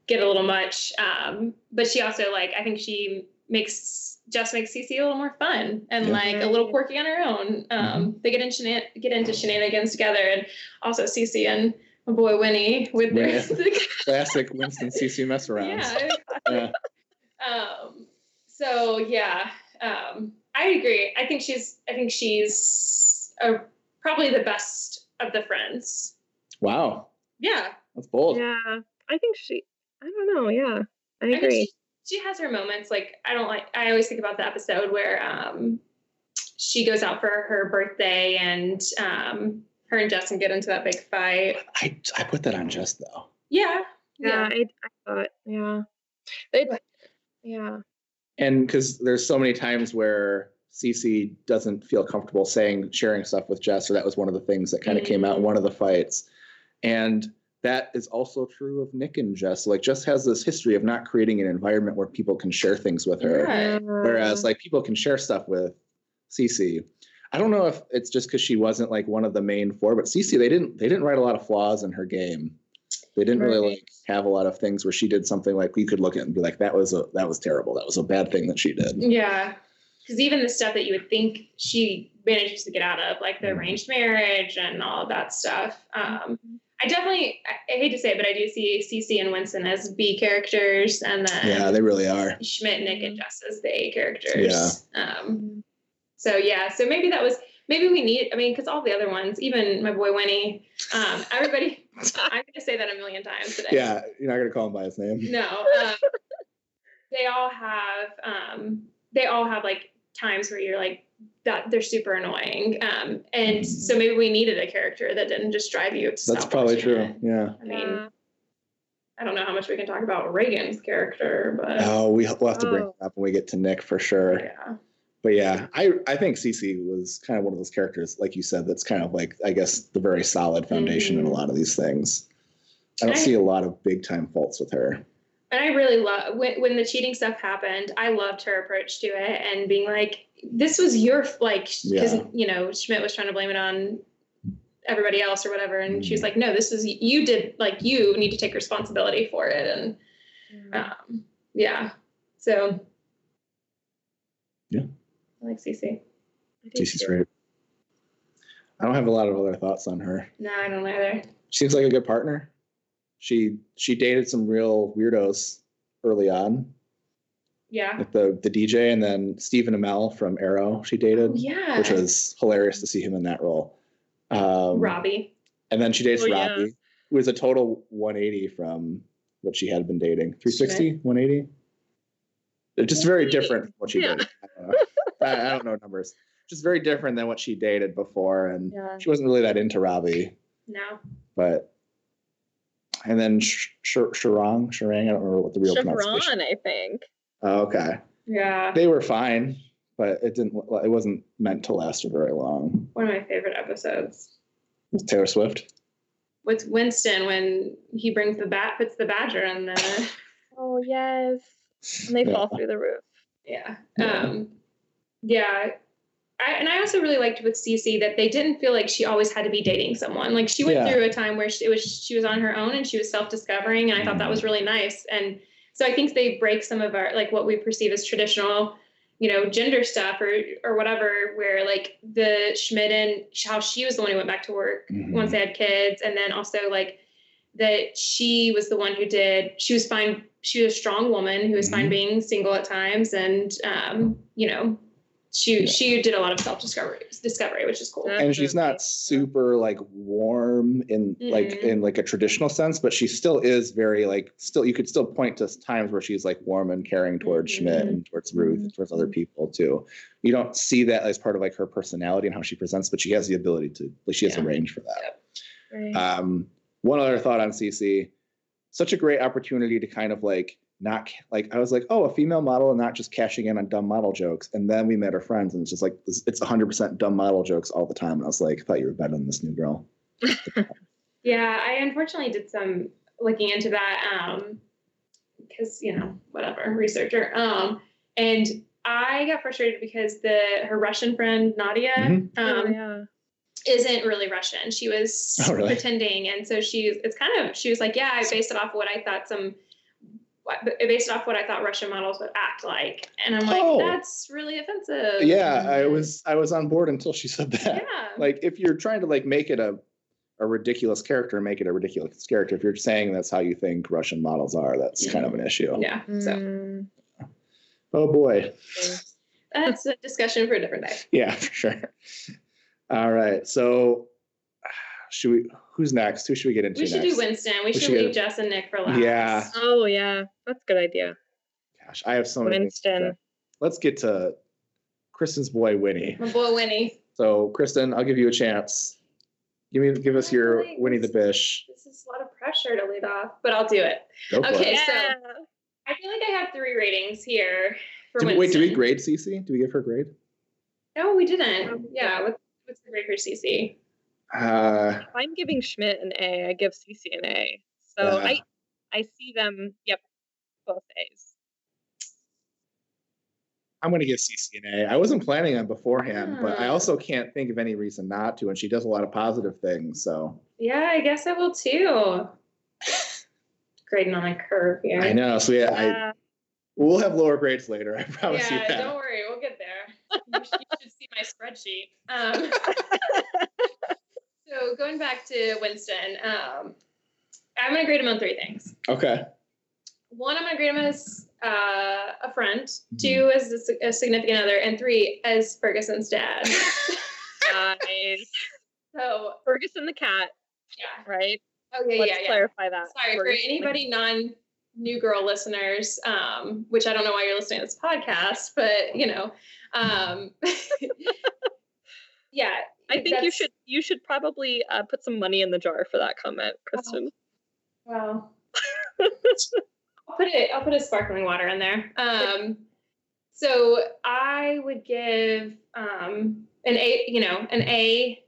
get a little much. Um, but she also, like, I think she makes, Jess makes Cece a little more fun and, yeah. like, a little quirky on her own. Um, mm-hmm. They get, in shenan- get into shenanigans together, and also Cece and Oh boy, Winnie with their classic Winston C C mess around. Yeah. yeah. Um, so yeah, um, I agree. I think she's. I think she's a, probably the best of the friends. Wow. Yeah. That's bold. Yeah, I think she. I don't know. Yeah, I agree. I think she, she has her moments. Like I don't like. I always think about the episode where um, she goes out for her birthday and. Um, Her and Justin get into that big fight. I, I put that on Jess though. Yeah. Yeah. yeah. I, I thought, yeah. It, yeah. And cause there's so many times where Cece doesn't feel comfortable saying, sharing stuff with Jess. Or that was one of the things that kind of mm-hmm. came out in one of the fights. And that is also true of Nick and Jess. Like Jess has this history of not creating an environment where people can share things with her. Yeah. Whereas like people can share stuff with Cece. I don't know if it's just because she wasn't like one of the main four, but Cece, they didn't they didn't write a lot of flaws in her game. They didn't right. really like have a lot of things where she did something like you could look at and be like, that was a, that was terrible. That was a bad thing that she did. Yeah. Cause even the stuff that you would think she manages to get out of, like the arranged marriage and all of that stuff. Um, I definitely, I hate to say it, but I do see Cece and Winston as B characters. And then yeah, they really are. Schmidt, Nick, and Jess as the A characters. Yeah. Um, so yeah, so maybe that was, maybe we need, I mean, cause all the other ones, even my boy, Winnie, um, everybody, I'm going to say that a million times today. Yeah. You're not going to call him by his name. No. Um, they all have, um, they all have like times where you're like, that they're super annoying. Um, and so maybe we needed a character that didn't just drive you. To That's probably true. It. Yeah. I mean, yeah. I don't know how much we can talk about Reagan's character, but. Oh, we, we'll have to bring oh. it up when we get to Nick for sure. Yeah. But yeah, I, I think Cece was kind of one of those characters, like you said, that's kind of like, I guess, the very solid foundation mm-hmm. in a lot of these things. I don't I, see a lot of big time faults with her. And I really love, when, when the cheating stuff happened, I loved her approach to it and being like, this was your, like, because, yeah. you know, Schmidt was trying to blame it on everybody else or whatever. And mm-hmm. she was like, no, this is, you did, like, you need to take responsibility for it. And mm-hmm. um, yeah, so. Yeah. I like Cece. Cece's great. I don't have a lot of other thoughts on her. No, I don't either. She seems like a good partner. She she dated some real weirdos early on. Yeah. Like the, the D J and then Stephen Amell from Arrow she dated. Oh, yeah. Which was hilarious to see him in that role. Um, Robbie. And then she dates oh, Robbie, yeah. who was a total one eighty from what she had been dating. three sixty? one eighty? They're just very different from what she yeah. did. I, I don't know numbers. Just very different than what she dated before. And yeah. she wasn't really that into Robbie. No. But, and then Sh- Sh- Sharang, Sharang, I don't remember what the real pronunciation. Sharang, I think. Oh, okay. Yeah. They were fine, but it didn't, it wasn't meant to last for very long. One of my favorite episodes. With Taylor Swift? With Winston when he brings the bat, puts the badger in the. Oh, yes. And they yeah. fall through the roof. Yeah. yeah. Um, yeah. I, and I also really liked with Cece that they didn't feel like she always had to be dating someone. Like she went yeah. through a time where she, it was, she was on her own and she was self-discovering. And I thought that was really nice. And so I think they break some of our, like what we perceive as traditional, you know, gender stuff or, or whatever, where like the Schmidt and how she was the one who went back to work mm-hmm. once they had kids. And then also like that she was the one who did, she was fine. She was a strong woman who was mm-hmm. fine being single at times. And, um, you know, she, yeah. she did a lot of self-discovery, discovery, which is cool. That's and she's really not super like warm in mm-hmm. like, in like a traditional sense, but she still is very like, still, you could still point to times where she's like warm and caring towards mm-hmm. Schmidt and towards Ruth, mm-hmm. towards other people too. You don't see that as part of like her personality and how she presents, but she has the ability to, like she has yeah. a range for that. Yep. Right. Um, one other thought on Cece. Such a great opportunity to kind of like not like, I was like, oh, a female model and not just cashing in on dumb model jokes. And then we met her friends and it's just like, it's a hundred percent dumb model jokes all the time. And I was like, I thought you were better than this new girl. yeah. I unfortunately did some looking into that. Um, cause you know, whatever researcher. Um, and I got frustrated because the, her Russian friend, Nadia, mm-hmm. um, oh, yeah. isn't really Russian. She was oh, really? pretending. And so she's, it's kind of, she was like, yeah, I based it off what I thought some, based off what I thought Russian models would act like. And I'm like, oh. that's really offensive. Yeah. I was, I was on board until she said that. Yeah. Like if you're trying to like make it a, a ridiculous character, make it a ridiculous character. If you're saying that's how you think Russian models are, that's yeah. kind of an issue. Yeah. So. Mm. Oh boy. That's a discussion for a different day. Yeah, for sure. All right, so should we? Who's next? Who should we get into? We should next? do Winston. We, we should, should leave get... Jess and Nick for last. Yeah. Oh yeah, that's a good idea. Gosh, I have so many. Winston. Let's get to Kristen's boy Winnie. My boy Winnie. So Kristen, I'll give you a chance. Give me, give us your like Winnie the Bish. This is a lot of pressure to lead off, but I'll do it. Go for okay, it. So I feel like I have three ratings here for Winston. Wait, do we grade Cece? Do we give her a grade? No, we didn't. Yeah. With, What's the grade for Cece? Uh, if I'm giving Schmidt an A, I give Cece an A. So uh, I I see them, yep, both A's. I'm going to give Cece an A. I wasn't planning on beforehand, uh, but I also can't think of any reason not to, and she does a lot of positive things, so. Yeah, I guess I will too. grading on a curve here. I know. So yeah, uh, I, we'll have lower grades later. I promise yeah, you that. Don't worry. We'll get there. You should, you should see my spreadsheet. Um, so going back to Winston, um, I'm going to grade him on three things. Okay. One, I'm going to grade him as uh, a friend. Mm-hmm. Two, as a, a significant other. And three, as Ferguson's dad. Nice. So Ferguson the cat. Yeah. Right? Okay, Let's yeah, clarify yeah. that. Sorry, Ferguson. For anybody non-New Girl listeners, um, which I don't know why you're listening to this podcast, but, you know. Um, yeah. I think you should you should probably uh, put some money in the jar for that comment, Kristen. Oh. Wow. I'll put it I'll put a sparkling water in there. Um so I would give um an A, you know, an A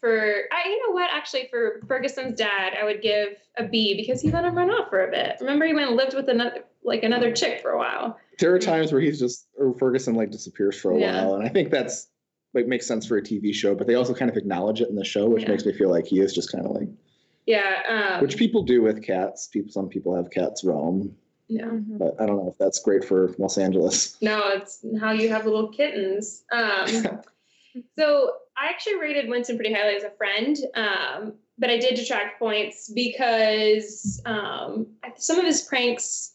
for I you know what, actually for Ferguson's dad, I would give a B because he let him run off for a bit. Remember he went and lived with another like another chick for a while. There are times where he's just or Ferguson like disappears for a yeah. while, and I think that's like makes sense for a T V show, but they also kind of acknowledge it in the show, which yeah. makes me feel like he is just kind of like Yeah. Um, Which people do with cats. People, some people have cats roam. Yeah. But I don't know if that's great for Los Angeles. No, it's how you have little kittens. Um, so I actually rated Winston pretty highly as a friend, um, but I did detract points because um, some of his pranks,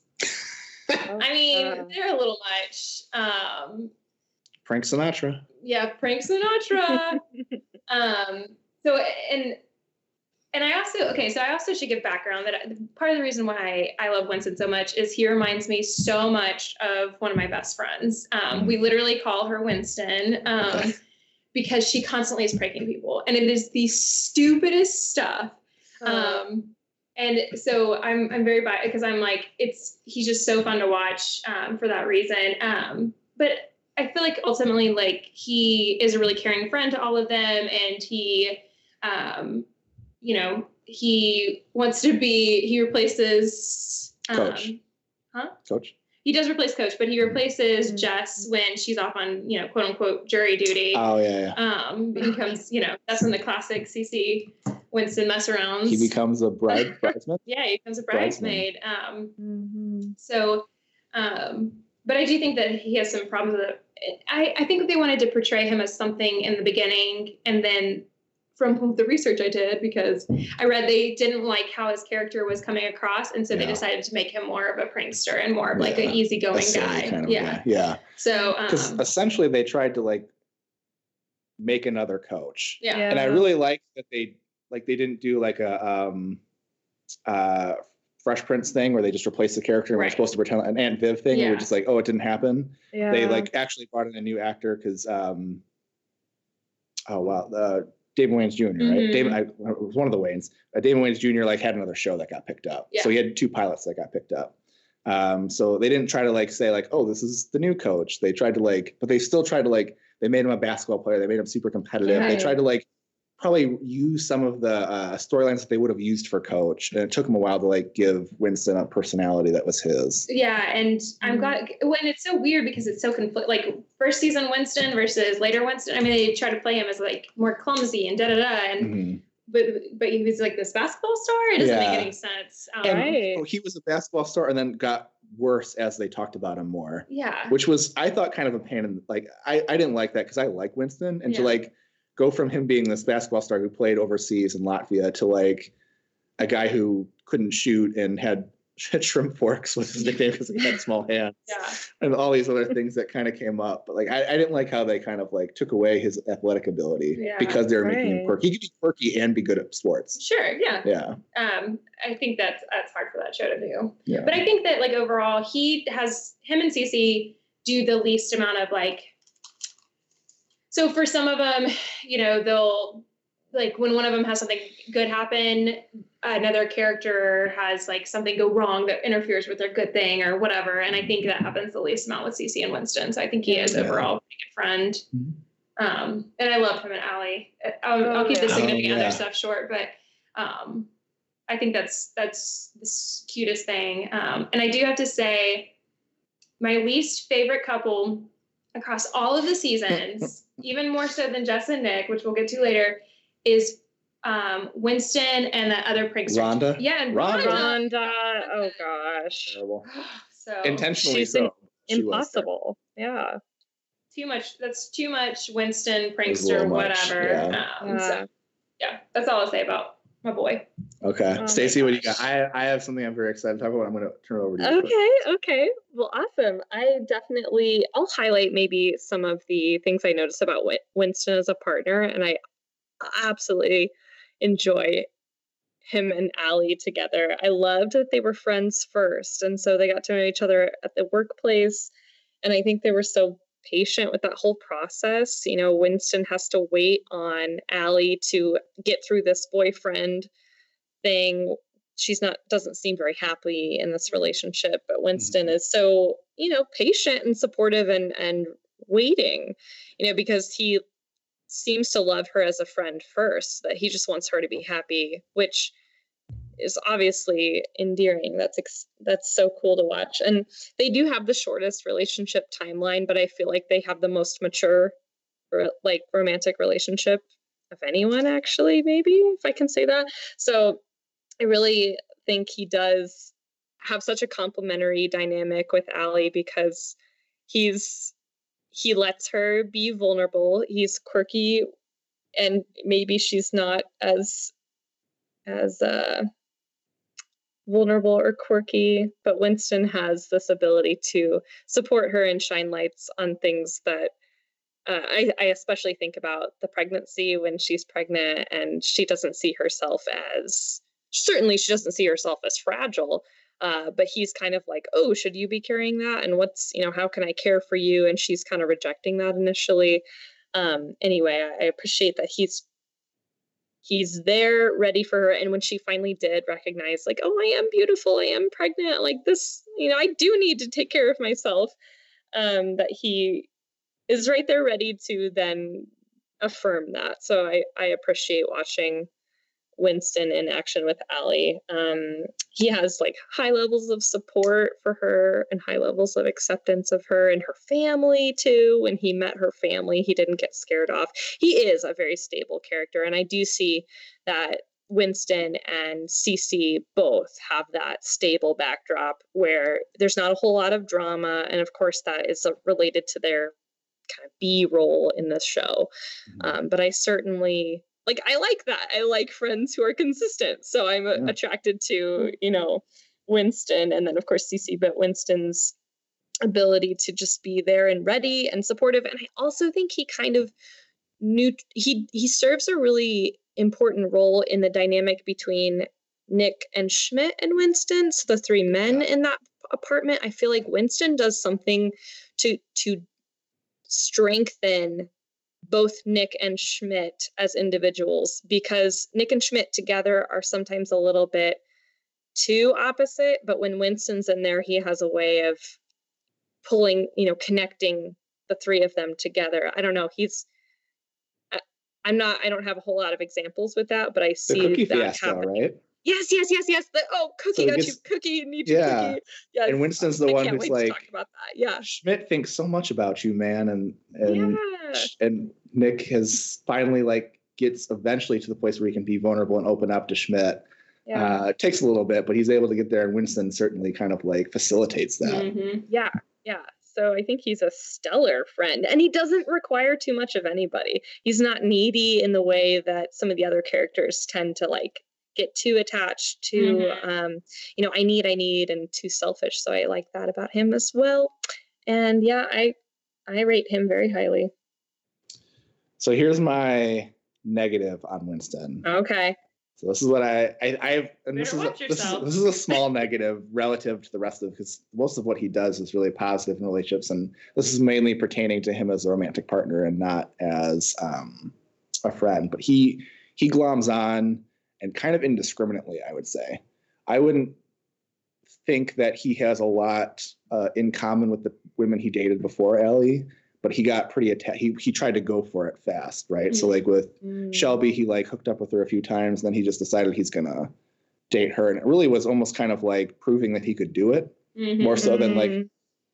I mean, they're a little much. Um, Prank Sinatra. Yeah, Prank Sinatra. um, so, and... And I also, okay, so I also should give background that I, part of the reason why I love Winston so much is he reminds me so much of one of my best friends. Um, we literally call her Winston um, because she constantly is pranking people. And it is the stupidest stuff. Um, and so I'm I'm very, bi- because I'm like, it's, he's just so fun to watch um, for that reason. Um, but I feel like ultimately, like, he is a really caring friend to all of them. And he, um, you know, he wants to be, he replaces, um, Coach. Huh? Coach. He does replace Coach, but he replaces mm-hmm. Jess when she's off on, you know, quote unquote jury duty. Oh yeah. yeah. Um, he becomes, you know, that's when the classic Cece Winston mess arounds. He becomes a bride, bridesmaid. Yeah. He becomes a bridesmaid. Um, mm-hmm. so, um, but I do think that he has some problems with it. I, I think they wanted to portray him as something in the beginning, and then from the research I did, because I read they didn't like how his character was coming across, and so yeah. they decided to make him more of a prankster and more of like yeah. an easygoing guy. Kind of yeah. guy. Yeah. So, because um, essentially they tried to like make another Coach. Yeah. yeah. And I really liked that they like they didn't do like a um, uh, Fresh Prince thing where they just replaced the character and right. we're supposed to pretend an Aunt Viv thing. Yeah. And we're just like, oh, it didn't happen. Yeah. They like actually brought in a new actor because, um, oh wow, uh, David Wayans Junior, right? Mm-hmm. David, I, it was one of the Wayans. Uh, David Wayans Junior like had another show that got picked up, yeah. so he had two pilots that got picked up. Um, so they didn't try to like say like, oh, this is the new Coach. They tried to like, but they still tried to like. They made him a basketball player. They made him super competitive. Right. They tried to like probably use some of the uh, storylines that they would have used for Coach, and it took him a while to like give Winston a personality that was his. Yeah, and I'm glad when it's so weird because it's so conflict. Like first season Winston versus later Winston. I mean, they try to play him as like more clumsy and da da da, and mm-hmm. but but he was like this basketball star. It doesn't yeah. make any sense. All and, right. Oh, he was a basketball star, and then got worse as they talked about him more. Yeah, which was I thought kind of a pain in like I I didn't like that because I like Winston and yeah. to like. Go from him being this basketball star who played overseas in Latvia to like a guy who couldn't shoot and had shrimp forks was his nickname because he had small hands yeah. and all these other things that kind of came up. But like, I, I didn't like how they kind of like took away his athletic ability yeah, because they were right. making him quirky. He could be quirky and be good at sports. Sure. Yeah. Yeah. Um, I think that's, that's hard for that show to do, yeah. but I think that like overall he has him and Cece do the least amount of like, so for some of them, you know, they'll like when one of them has something good happen, another character has like something go wrong that interferes with their good thing or whatever. And I think that happens the least amount with Cece and Winston. So I think he is yeah. overall a pretty good friend. Mm-hmm. Um, and I love him and Allie. I'll, oh, I'll keep yeah. the significant oh, yeah. other stuff short, but um, I think that's that's the cutest thing. Um, and I do have to say, my least favorite couple across all of the seasons. Even more so than Jess and Nick, which we'll get to later, is um, Winston and that other prankster. Rhonda? Yeah, and Rhonda. Rhonda. Oh, gosh. Terrible. So, intentionally she's so. In- impossible. Yeah. Too much. That's too much Winston, prankster, whatever. Yeah. Um, yeah. So, yeah, that's all I'll say about my boy. Okay. Um, Stacey, what do you got? I, I have something I'm very excited to talk about. I'm going to turn it over to you. Okay. Quick. Okay. Well, awesome. I definitely, I'll highlight maybe some of the things I noticed about Winston as a partner. And I absolutely enjoy him and Allie together. I loved that they were friends first. And so they got to know each other at the workplace. And I think they were so patient with that whole process. You know, Winston has to wait on Allie to get through this boyfriend thing. She's not, doesn't seem very happy in this relationship, but Winston mm-hmm. is so, you know, patient and supportive and, and waiting, you know, because he seems to love her as a friend first, that he just wants her to be happy, which is obviously endearing. That's ex- that's so cool to watch. And they do have the shortest relationship timeline, but I feel like they have the most mature, re- like romantic relationship of anyone, actually, maybe, if I can say that. So I really think he does have such a complimentary dynamic with Allie because he's he lets her be vulnerable. He's quirky, and maybe she's not as as uh vulnerable or quirky, but Winston has this ability to support her and shine lights on things that uh, I, I especially think about the pregnancy when she's pregnant and she doesn't see herself as, certainly she doesn't see herself as fragile, uh, but he's kind of like, oh, should you be carrying that? And what's, you know, how can I care for you? And she's kind of rejecting that initially. Um, anyway, I, I appreciate that he's He's there ready for her. And when she finally did recognize, like, oh, I am beautiful. I am pregnant. Like this, you know, I do need to take care of myself. Um, that he is right there ready to then affirm that. So I, I appreciate watching Winston in action with Allie. Um, he has like high levels of support for her and high levels of acceptance of her and her family too. When he met her family, he didn't get scared off. He is a very stable character. And I do see that Winston and Cece both have that stable backdrop where there's not a whole lot of drama. And of course that is related to their kind of B role in this show. Um, but I certainly Like, I like that. I like friends who are consistent. So I'm yeah. attracted to, you know, Winston and then, of course, Cece, but Winston's ability to just be there and ready and supportive. And I also think he kind of knew he he serves a really important role in the dynamic between Nick and Schmidt and Winston. So the three men yeah. in that apartment, I feel like Winston does something to to strengthen both Nick and Schmidt as individuals, because Nick and Schmidt together are sometimes a little bit too opposite, but when Winston's in there, he has a way of pulling, you know, connecting the three of them together. I don't know. He's, I, I'm not, I don't have a whole lot of examples with that, but I see the cookie that fiasco, happening. Right? Yes, yes, yes, yes. The, oh, cookie so got gets, you, cookie need you, yeah. cookie. Yes. And Winston's the I one who's like, yeah. Schmidt thinks so much about you, man, and and yeah. and Nick has finally like gets eventually to the place where he can be vulnerable and open up to Schmidt. Yeah. Uh, it takes a little bit, but he's able to get there, and Winston certainly kind of like facilitates that. Mm-hmm. Yeah, yeah. So I think he's a stellar friend, and he doesn't require too much of anybody. He's not needy in the way that some of the other characters tend to like. Get too attached to, mm-hmm. um, you know, I need, I need, and too selfish. So I like that about him as well. And yeah, I, I rate him very highly. So here's my negative on Winston. Okay. So this is what I, I, I've, and this is, a, this is, this is a small negative relative to the rest of, because most of what he does is really positive in relationships. And this is mainly pertaining to him as a romantic partner and not as, um, a friend, but he, he gloms on. And kind of indiscriminately, I would say. I wouldn't think that he has a lot uh, in common with the women he dated before Allie, but he got pretty attached. He he tried to go for it fast, right? Mm-hmm. So like with mm-hmm. Shelby, he like hooked up with her a few times, and then he just decided he's gonna date her, and it really was almost kind of like proving that he could do it, mm-hmm. more so than like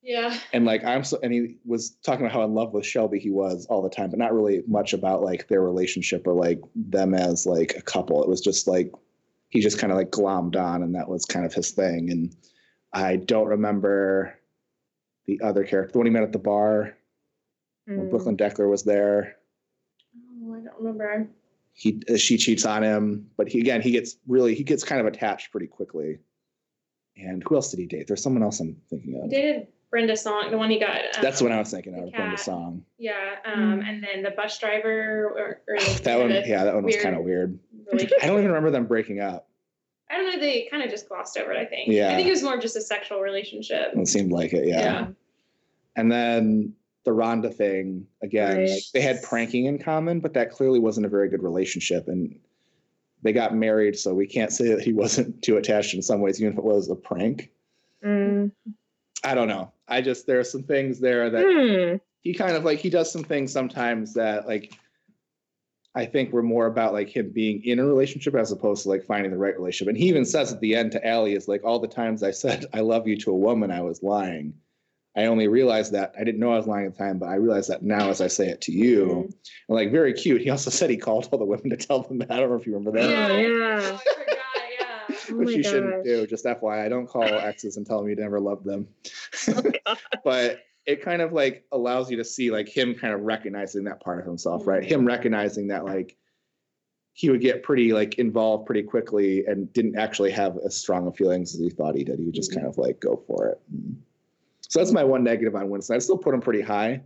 Yeah. And like, I'm so, and he was talking about how in love with Shelby he was all the time, but not really much about like their relationship or like them as like a couple. It was just like, he just kind of like glommed on, and that was kind of his thing. And I don't remember the other character, the one he met at the bar mm. when Brooklyn Decker was there. Oh, I don't remember. He, she cheats on him, but he, again, he gets really, he gets kind of attached pretty quickly. And who else did he date? There's someone else I'm thinking of. He did Brenda Song, the one he got. Um, That's what I was thinking of, Brenda Song. Yeah, um, mm. and then the bus driver. Or, or like, that one, yeah, that one weird, was kind of weird. Really I don't even remember them breaking up. I don't know. They kind of just glossed over it, I think. Yeah. I think it was more of just a sexual relationship. It seemed like it, yeah. yeah. And then the Rhonda thing, again, right. like, they had pranking in common, but that clearly wasn't a very good relationship. And they got married, so we can't say that he wasn't too attached in some ways, even if it was a prank. Mm. I don't know. I just, there are some things there that mm. he kind of like, he does some things sometimes that like, I think were more about like him being in a relationship as opposed to like finding the right relationship. And he even says at the end to Allie is like, all the times I said, I love you to a woman, I was lying. I only realized that. I didn't know I was lying at the time, but I realized that now as I say it to you. Mm-hmm. And like, very cute. He also said he called all the women to tell them that. I don't know if you remember that. Yeah, yeah. Oh, I forgot, yeah. Oh Which you gosh. shouldn't do. Just F Y I, don't call exes and tell them you never loved them. Oh, but it kind of like allows you to see like him kind of recognizing that part of himself, mm-hmm. right? Him recognizing that like he would get pretty like involved pretty quickly and didn't actually have as strong of feelings as he thought he did. He would just mm-hmm. kind of like go for it. So that's my one negative on Winston. I still put him pretty high.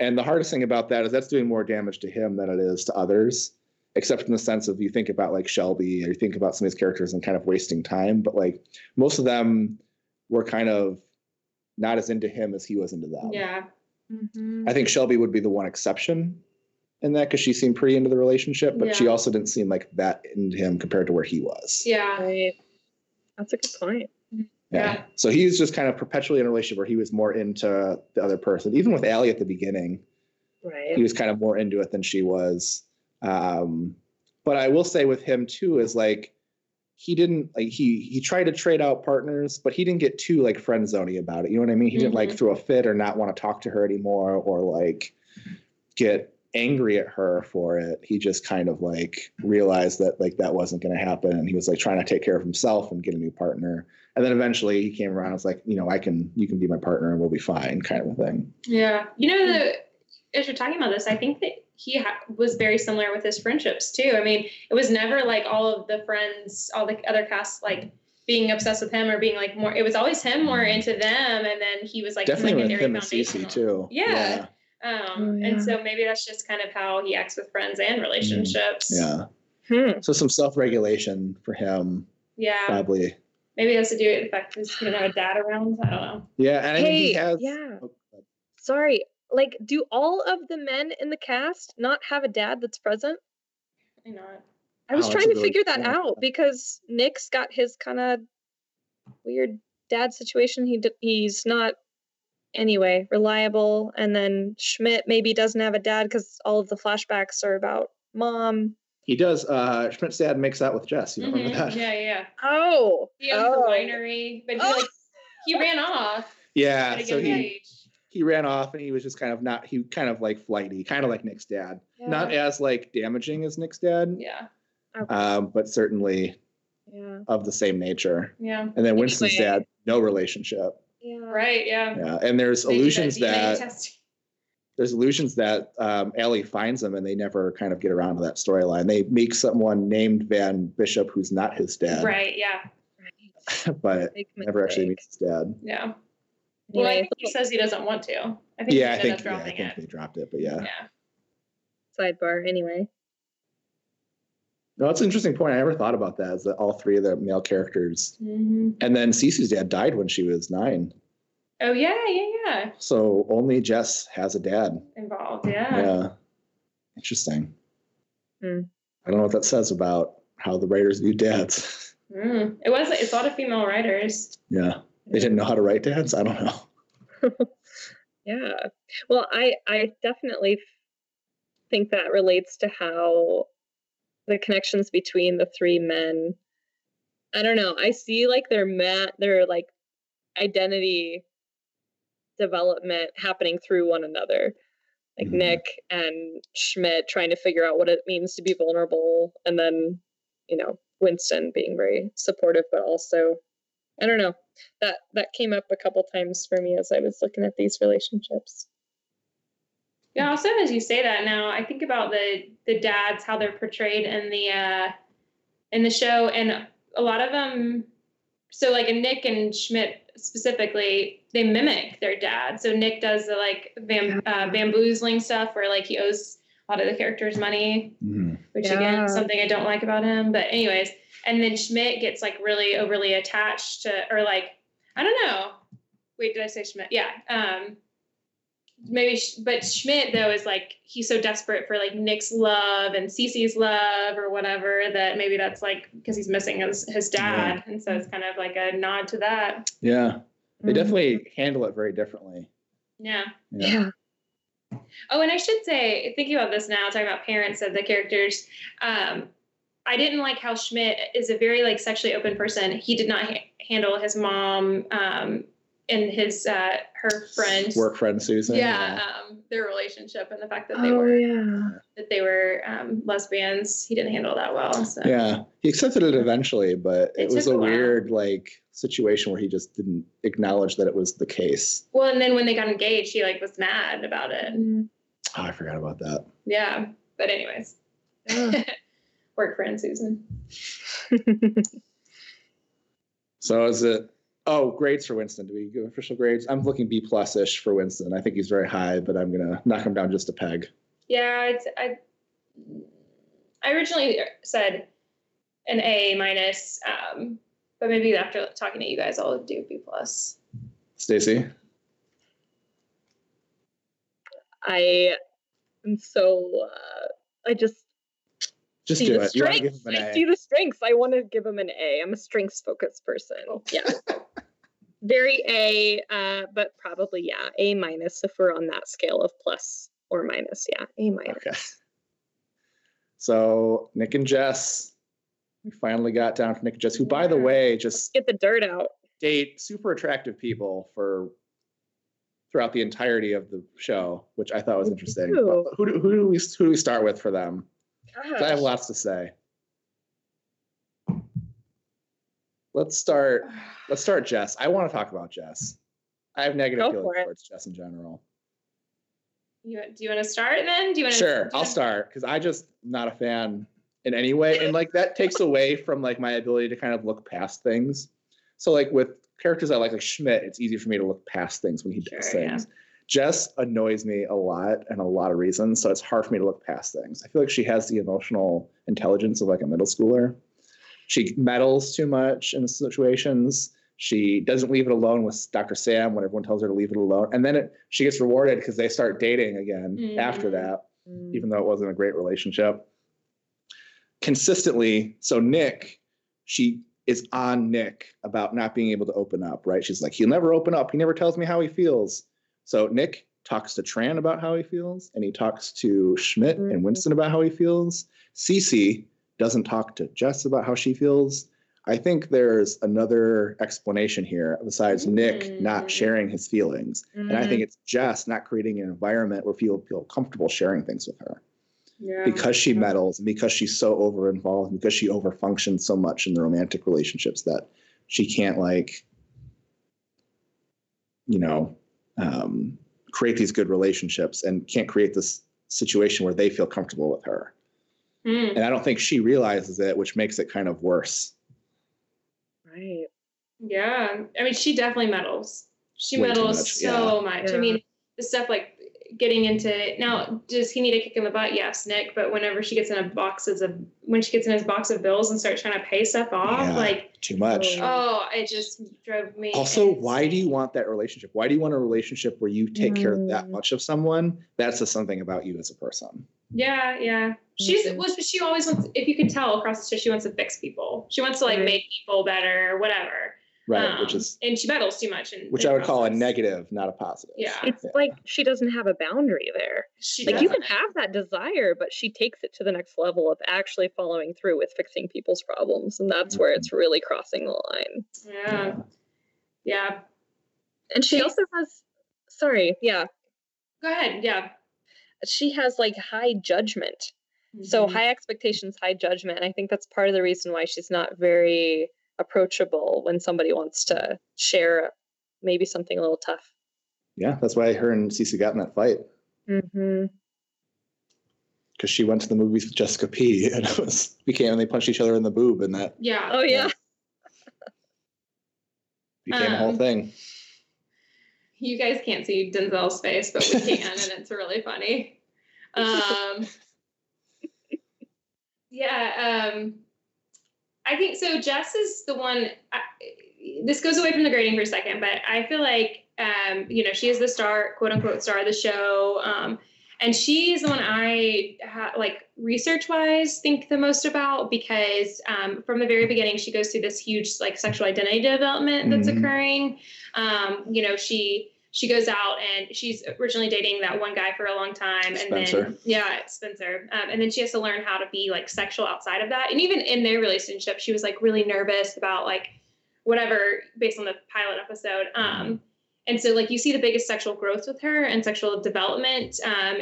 And the hardest thing about that is that's doing more damage to him than it is to others, except in the sense of you think about like Shelby or you think about some of these characters and kind of wasting time. But like most of them were kind of not as into him as he was into them. Yeah. Mm-hmm. I think Shelby would be the one exception in that because she seemed pretty into the relationship, but yeah. she also didn't seem like that into him compared to where he was. Yeah. Right. That's a good point. Yeah. So he's just kind of perpetually in a relationship where he was more into the other person. Even with Allie at the beginning, right. he was kind of more into it than she was. Um, but I will say with him too is like he didn't like he he tried to trade out partners, but he didn't get too like friend zony about it. You know what I mean? He mm-hmm. didn't like throw a fit or not want to talk to her anymore or like get angry at her for it. He just kind of like realized that like that wasn't going to happen, and he was like trying to take care of himself and get a new partner. And then eventually he came around and was like, you know, I can, you can be my partner and we'll be fine kind of a thing. Yeah. You know, the, as you're talking about this, I think that he ha- was very similar with his friendships too. I mean, it was never like all of the friends, all the other cast, like being obsessed with him or being like more, it was always him more into them. And then he was like, definitely with him and Cece too. Yeah. yeah. Um, oh, yeah. And so maybe that's just kind of how he acts with friends and relationships. Mm. Yeah. Hmm. So some self-regulation for him. Yeah. Probably. Maybe it has to do with the fact that he doesn't have a dad around. I don't know. Yeah, and I hey, think he has. Yeah. Oh, Sorry. Like, do all of the men in the cast not have a dad that's present? Probably not. I was oh, trying to really figure that point. out because Nick's got his kind of weird dad situation. He he's not anyway reliable, and then Schmidt maybe doesn't have a dad because all of the flashbacks are about mom. He does. Uh, Schmidt's dad makes out with Jess. You mm-hmm. remember that? Yeah, yeah. Oh. He owns oh. the winery, but he, oh. like, he ran off. Yeah, so he age. he ran off, and he was just kind of not. He kind of like flighty, kind of like Nick's dad. Yeah. Not as like damaging as Nick's dad. Yeah. Okay. Um, but certainly yeah. of the same nature. Yeah. And then Winston's dad, no relationship. Yeah. Right. Yeah. Yeah. And there's they illusions that. There's illusions that um, Allie finds them, and they never kind of get around to that storyline. They make someone named Van Bishop who's not his dad. Right, yeah. But never actually meets his dad. Yeah. Well, I think he says he doesn't want to. I think yeah, I think, yeah, I think it. they dropped it, but yeah. yeah. Sidebar, anyway. No, that's an interesting point. I never thought about that, is that all three of the male characters. Mm-hmm. And then Cece's dad died when she was nine. Oh, yeah, yeah, yeah. So only Jess has a dad. Involved, yeah. Yeah. Interesting. Mm. I don't know what that says about how the writers view dads. Mm. It was it's a lot of female writers. Yeah. They didn't know how to write dads? I don't know. yeah. Well, I, I definitely think that relates to how the connections between the three men. I don't know. I see like their, ma- their like identity development happening through one another. Like mm-hmm. Nick and Schmidt trying to figure out what it means to be vulnerable. And then, you know, Winston being very supportive, but also, I don't know, that, that came up a couple times for me as I was looking at these relationships. Yeah. Also, as you say that now, I think about the, the dads, how they're portrayed in the, uh, in the show. And a lot of them, so like in Nick and Schmidt specifically, they mimic their dad. So Nick does the like bam, uh, bamboozling stuff where like he owes a lot of the characters money, mm. which yeah. again, something I don't like about him, but anyways. And then Schmidt gets like really overly attached to, or like, I don't know. Wait, did I say Schmidt? Yeah. Um, maybe, but Schmidt though is like, he's so desperate for like Nick's love and Cece's love or whatever, that maybe that's like, because he's missing his, his dad. Yeah. And so it's kind of like a nod to that. Yeah. They definitely mm-hmm. handle it very differently. Yeah. Yeah. Yeah. Oh, and I should say, thinking about this now, talking about parents of the characters, um, I didn't like how Schmidt is a very like sexually open person. He did not ha- handle his mom, um, and his uh her friend work friend Susan yeah, yeah um their relationship and the fact that they oh, were yeah. that they were um lesbians. He didn't handle that well, so yeah he accepted it eventually, but it, it was a, a weird like situation where he just didn't acknowledge that it was the case. Well, and then when they got engaged, he like was mad about it. Oh, I forgot about that. Yeah, but anyways yeah. Work friend Susan. So is it Oh, grades for Winston. Do we give official grades? I'm looking B plus ish for Winston. I think he's very high, but I'm going to knock him down just a peg. Yeah. It's, I, I originally said an A minus, um, but maybe after talking to you guys, I'll do B plus. Stacey? I am so, uh, I just, Just see do the it. You want to give him an I A. See the strengths. I want to give him an A. I'm a strengths-focused person. Yeah. Very A, uh, but probably, yeah, A minus if we're on that scale of plus or minus. Yeah, A minus. Okay. So Nick and Jess, we finally got down to Nick and Jess, who, by the way, just get the dirt out. Date super attractive people for throughout the entirety of the show, which I thought was interesting. Who do, who do we who do we start with for them? I have lots to say. Let's start. Let's start, Jess. I want to talk about Jess. I have negative Go feelings for towards Jess in general. You do you want to start then? Do you want to? Sure, I'll start because I just not a fan in any way, and like that takes away from like my ability to kind of look past things. So like with characters I like, like Schmidt, it's easy for me to look past things when he sure, does things. Yeah. Jess annoys me a lot and a lot of reasons, so it's hard for me to look past things. I feel like she has the emotional intelligence of like a middle schooler. She meddles too much in situations. She doesn't leave it alone with Doctor Sam when everyone tells her to leave it alone. And then it, she gets rewarded because they start dating again mm. after that, mm. even though it wasn't a great relationship. Consistently, so Nick, she is on Nick about not being able to open up, right? She's like, he'll never open up. He never tells me how he feels. So Nick talks to Tran about how he feels, and he talks to Schmidt and Winston about how he feels. Cece doesn't talk to Jess about how she feels. I think there's another explanation here besides mm-hmm. Nick not sharing his feelings. Mm-hmm. And I think it's Jess not creating an environment where people feel comfortable sharing things with her. Yeah. Because she meddles, and because she's so over-involved, and because she overfunctions so much in the romantic relationships that she can't, like, you know... Um, create these good relationships and can't create this situation where they feel comfortable with her. Mm. And I don't think she realizes it, which makes it kind of worse. Right. Yeah. I mean, she definitely meddles. She Way meddles much. so yeah. much. Yeah. I mean, the stuff like getting into, now, does he need a kick in the butt? Yes, Nick. But whenever she gets in a boxes of, when she gets in his box of bills and starts trying to pay stuff off, yeah. like, too much. Oh, it just drove me. Also, insane. Why do you want that relationship? Why do you want a relationship where you take mm. care of that much of someone? That's just something about you as a person. Yeah, yeah. She's well, she always wants, if you can tell across the street, she wants to fix people. She wants to like right. make people better, whatever. Right, um, which is and she meddles too much. In, which in I would process. call a negative, not a positive. Yeah, it's yeah. like she doesn't have a boundary there. She like doesn't. You can have that desire, but she takes it to the next level of actually following through with fixing people's problems, and that's mm-hmm. where it's really crossing the line. Yeah, yeah. yeah. And she, she also has sorry. Yeah. Go ahead. Yeah. She has like high judgment. Mm-hmm. So high expectations, high judgment. And I think that's part of the reason why she's not very approachable when somebody wants to share maybe something a little tough. Yeah. That's why her and Cece got in that fight. Mm-hmm. Because she went to the movies with Jessica P and it was, we came and they punched each other in the boob and that. Yeah. Oh yeah. Became um, a whole thing. You guys can't see Denzel's face, but we can, and it's really funny. Um, yeah, um, I think so. Jess is the one. I, this goes away from the grading for a second, but I feel like um, you know, she is the star, quote unquote, star of the show, um, and she is the one I ha- like research-wise think the most about because um, from the very beginning she goes through this huge like sexual identity development that's mm-hmm. occurring. Um, you know, she. She goes out and she's originally dating that one guy for a long time. Spencer. And then, yeah, Spencer. Um, and then she has to learn how to be like sexual outside of that. And even in their relationship, she was like really nervous about like whatever based on the pilot episode. Um, and so like you see the biggest sexual growth with her and sexual development. Um,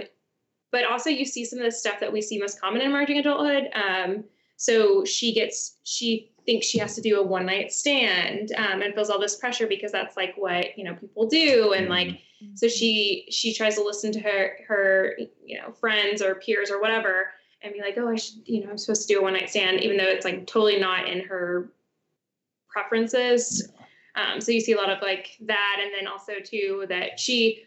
but also you see some of the stuff that we see most common in emerging adulthood. Um, so she gets, she thinks she has to do a one night stand um, and feels all this pressure because that's like what, you know, people do. And like, so she, she tries to listen to her, her, you know, friends or peers or whatever and be like, oh, I should, you know, I'm supposed to do a one night stand, even though it's like totally not in her preferences. Um, so you see a lot of like that. And then also too, that she,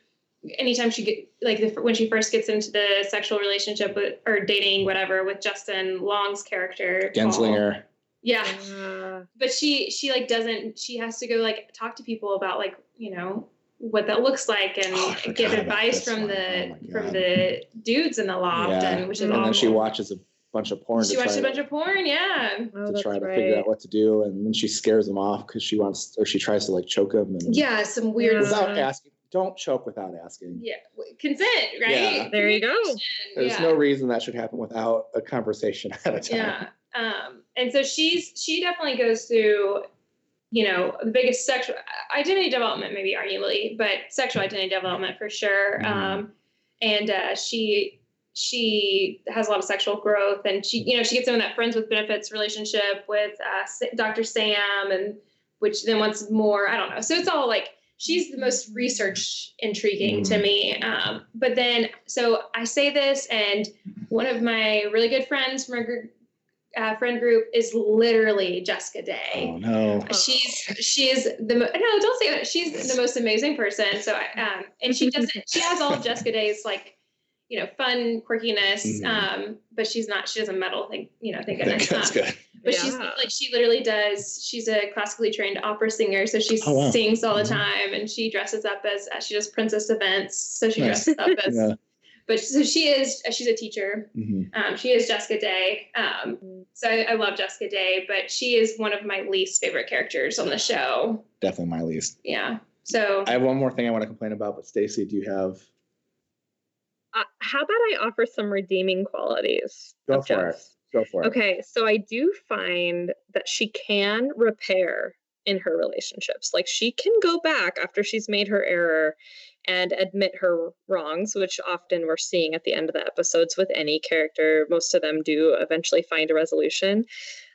anytime she get like the, when she first gets into the sexual relationship with, or dating, whatever, with Justin Long's character, Genslinger. Paul, yeah. yeah. But she, she like doesn't, she has to go like talk to people about like, you know, what that looks like and oh, get advice from one. the, oh from the dudes in the loft. Yeah. And which is and awful. Then she watches a bunch of porn. She watches a bunch to, of porn. Yeah. Oh, to try to right. figure out what to do. And then she scares them off cause she wants, or she tries to like choke him. And, yeah. Some weird. Without stuff. asking. Don't choke without asking. Yeah. Consent, right? Yeah. There you go. There's yeah. no reason that should happen without a conversation at a time. Yeah. Um, and so she's, she definitely goes through, you know, the biggest sexual identity development, maybe arguably, but sexual identity development for sure. Mm-hmm. Um, and, uh, she, she has a lot of sexual growth and she, you know, she gets in that friends with benefits relationship with, uh, Doctor Sam and which then wants more, I don't know. So it's all like, she's the most research intriguing to me. Um, but then, so I say this and one of my really good friends from a group, Uh, friend group is literally Jessica Day. Oh no, she's she is the mo- no. Don't say that. She's the most amazing person. So, I, um, and she doesn't. She has all of Jessica Day's like, you know, fun quirkiness. Mm. Um, but she's not. She doesn't meddle. Think you know. Thank goodness. That's um, good. But yeah. she's like she literally does. She's a classically trained opera singer, so she oh, wow. sings all the time, and she dresses up as she does princess events. So she nice. dresses up as. Yeah. But so she is, she's a teacher. Mm-hmm. Um, she is Jessica Day. Um, so I, I love Jessica Day, but she is one of my least favorite characters on the show. Definitely my least. Yeah. So I have one more thing I want to complain about, but Stacey, do you have? Uh, how about I offer some redeeming qualities? Go for it. Go for it. Okay. So I do find that she can repair in her relationships. Like she can go back after she's made her error and admit her wrongs, which often we're seeing at the end of the episodes with any character. Most of them do eventually find a resolution.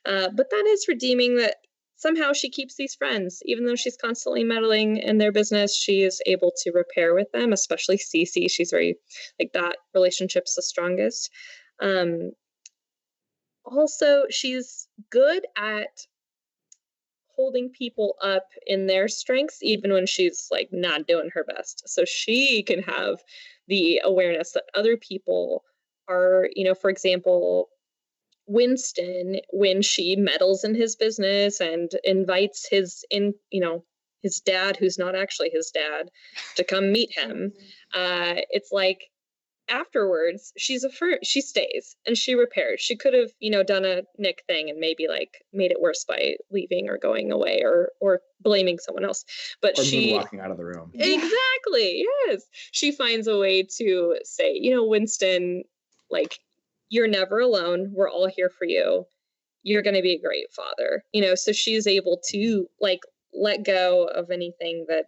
Uh, but that is redeeming that somehow she keeps these friends. Even though she's constantly meddling in their business, she is able to repair with them, especially Cece. She's very, like, that relationship's the strongest. Um, also, she's good at holding people up in their strengths, even when she's like not doing her best. So she can have the awareness that other people are, you know, for example, Winston, when she meddles in his business and invites his in, you know, his dad, who's not actually his dad, to come meet him. Uh, it's like afterwards, she's a fir- she stays and she repairs. She could have, you know, done a Nick thing and maybe like made it worse by leaving or going away or or blaming someone else. But or she walking out of the room. Exactly. Yes. She finds a way to say, you know, Winston, like, you're never alone. We're all here for you. You're going to be a great father. You know, so she's able to like let go of anything that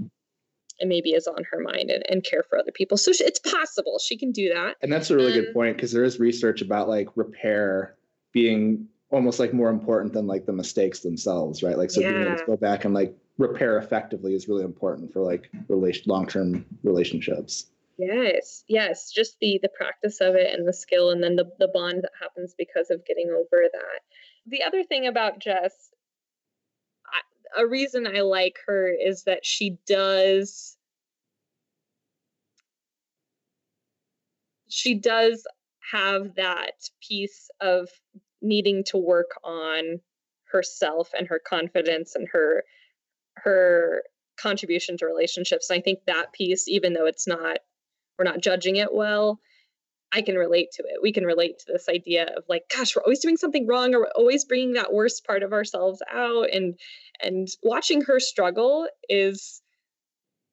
and maybe is on her mind and, and care for other people. So she, it's possible she can do that. And that's a really um, good point, because there is research about like repair being almost like more important than like the mistakes themselves, right? Like, so yeah. being able to go back and like repair effectively is really important for like relation long-term relationships. Yes. Yes. Just the, the practice of it and the skill, and then the, the bond that happens because of getting over that. The other thing about Jess, I, a reason I like her is that she does, she does have that piece of needing to work on herself and her confidence and her, her contribution to relationships. And I think that piece, even though it's not, we're not judging it well, I can relate to it. We can relate to this idea of like, gosh, we're always doing something wrong, or we're always bringing that worst part of ourselves out. And, and watching her struggle is,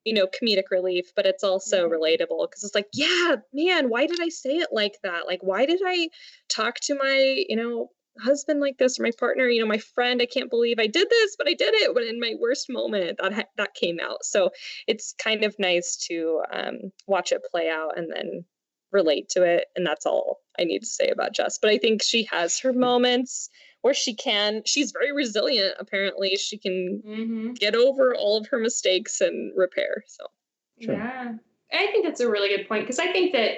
you know, comedic relief, but it's also mm-hmm. relatable, because it's like, yeah, man, why did I say it like that? Like, why did I talk to my, you know, husband like this, or my partner, you know, my friend? I can't believe I did this, but I did it. But in my worst moment, that that came out. So it's kind of nice to um, watch it play out and then relate to it. And that's all I need to say about Jess. But I think she has her moments where she can. She's very resilient. Apparently, she can mm-hmm. get over all of her mistakes and repair. So sure. yeah, I think that's a really good point, because I think that.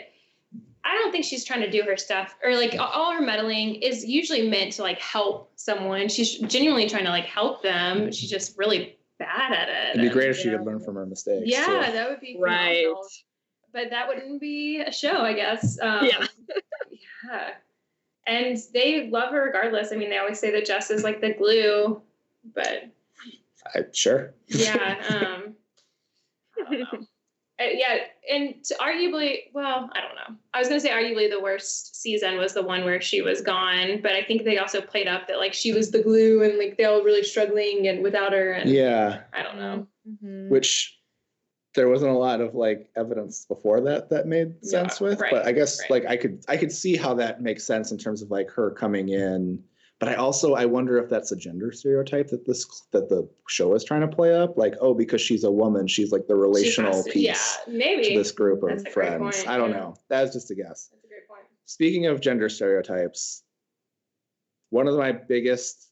I don't think she's trying to do her stuff, or like all her meddling is usually meant to like help someone. She's genuinely trying to like help them. She's just really bad at it. It'd be great if she could learn from her mistakes. Yeah, so. That would be right. Phenomenal. But that wouldn't be a show, I guess. Um, yeah. yeah. And they love her regardless. I mean, they always say that Jess is like the glue, but. I, sure. Yeah. Um, I don't know. Yeah, and arguably, well, I don't know. I was going to say arguably the worst season was the one where she was gone, but I think they also played up that, like, she was the glue and, like, they all really struggling and without her. And yeah. I don't know. Mm-hmm. Which there wasn't a lot of, like, evidence before that that made sense yeah, with, right, but I guess, right. like, I could I could see how that makes sense in terms of, like, her coming in. But I also, I wonder if that's a gender stereotype that this that the show is trying to play up. Like, oh, because she's a woman, she's like the relational to, piece yeah, maybe. to this group that's of friends. Point, I don't yeah. know. That's just a guess. That's a great point. Speaking of gender stereotypes, one of my biggest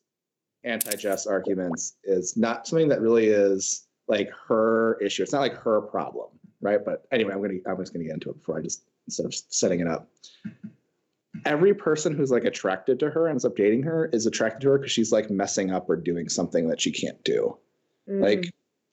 anti-Jess arguments is not something that really is like her issue. It's not like her problem, right? But anyway, I'm gonna I'm just gonna get into it before I just instead of setting it up. Every person who's like attracted to her, ends up dating her, is attracted to her because she's like messing up or doing something that she can't do. Mm. Like,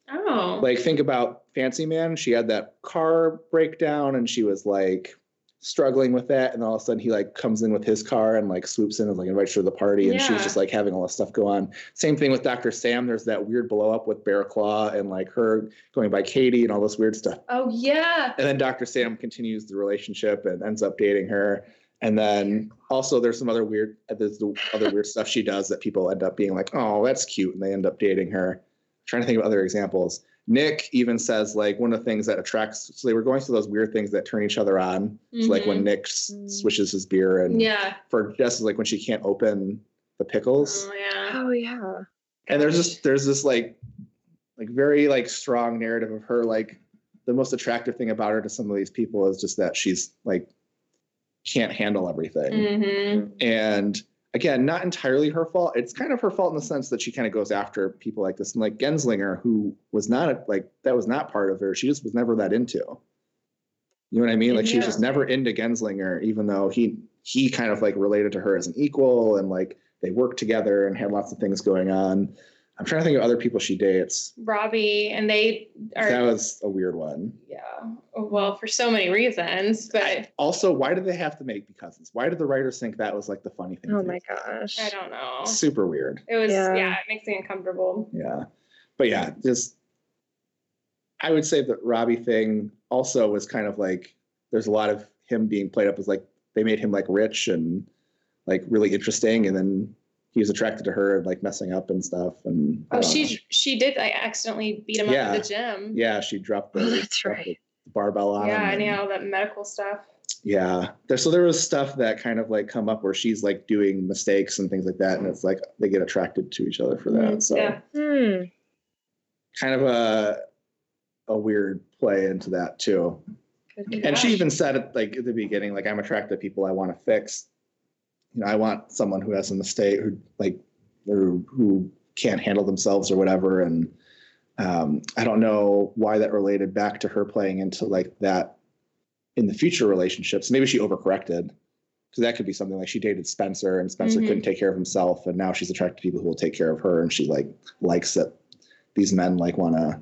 oh, like think about Fancy Man. She had that car breakdown and she was like struggling with that. And all of a sudden he like comes in with his car and like swoops in and like invites her to the party. And yeah. she was just like having all this stuff go on. Same thing with Doctor Sam. There's that weird blow up with Bear Claw and like her going by Katie and all this weird stuff. Oh yeah. And then Doctor Sam continues the relationship and ends up dating her. And then also there's some other weird, there's the other weird stuff she does that people end up being like, oh, that's cute. And they end up dating her. I'm trying to think of other examples. Nick even says like one of the things that attracts, so they were going through those weird things that turn each other on. Mm-hmm. So like when Nick s- swishes his beer and yeah. for Jess is like when she can't open the pickles. Oh yeah. Oh yeah. Gosh. And there's just, there's this like, like very like strong narrative of her. Like the most attractive thing about her to some of these people is just that she's like, can't handle everything. Mm-hmm. And again, not entirely her fault. It's kind of her fault in the sense that she kind of goes after people like this. And like Genslinger, who was not a, like, that was not part of her. She just was never that into. You know what I mean? Like yeah. she was just never into Genslinger, even though he, he kind of like related to her as an equal and like they worked together and had lots of things going on. I'm trying to think of other people she dates. Robbie, and they are... That was a weird one. Yeah. Well, for so many reasons, but... I, also, why did they have to make be cousins? Why did the writers think that was, like, the funny thing? Oh, my gosh. I don't know. Super weird. It was, yeah. yeah, it makes me uncomfortable. Yeah. But, yeah, just... I would say the Robbie thing also was kind of, like, there's a lot of him being played up as, like, they made him, like, rich and, like, really interesting, and then... he was attracted to her and like messing up and stuff. And oh, she know. she did like accidentally beat him yeah. up at the gym. Yeah, she dropped the, oh, that's dropped right. the barbell on yeah, him. Yeah, and all that medical stuff. Yeah, there, so there was stuff that kind of like come up where she's like doing mistakes and things like that, and it's like they get attracted to each other for that. Mm, so yeah. mm. kind of a a weird play into that too. And gosh. She even said it like at the beginning, like, I'm attracted to people I want to fix. You know, I want someone who has a mistake, who like, who, who can't handle themselves or whatever. And um, I don't know why that related back to her playing into like that in the future relationships. Maybe she overcorrected. So that could be something like she dated Spencer and Spencer mm-hmm. couldn't take care of himself. And now she's attracted to people who will take care of her. And she like likes that these men like want to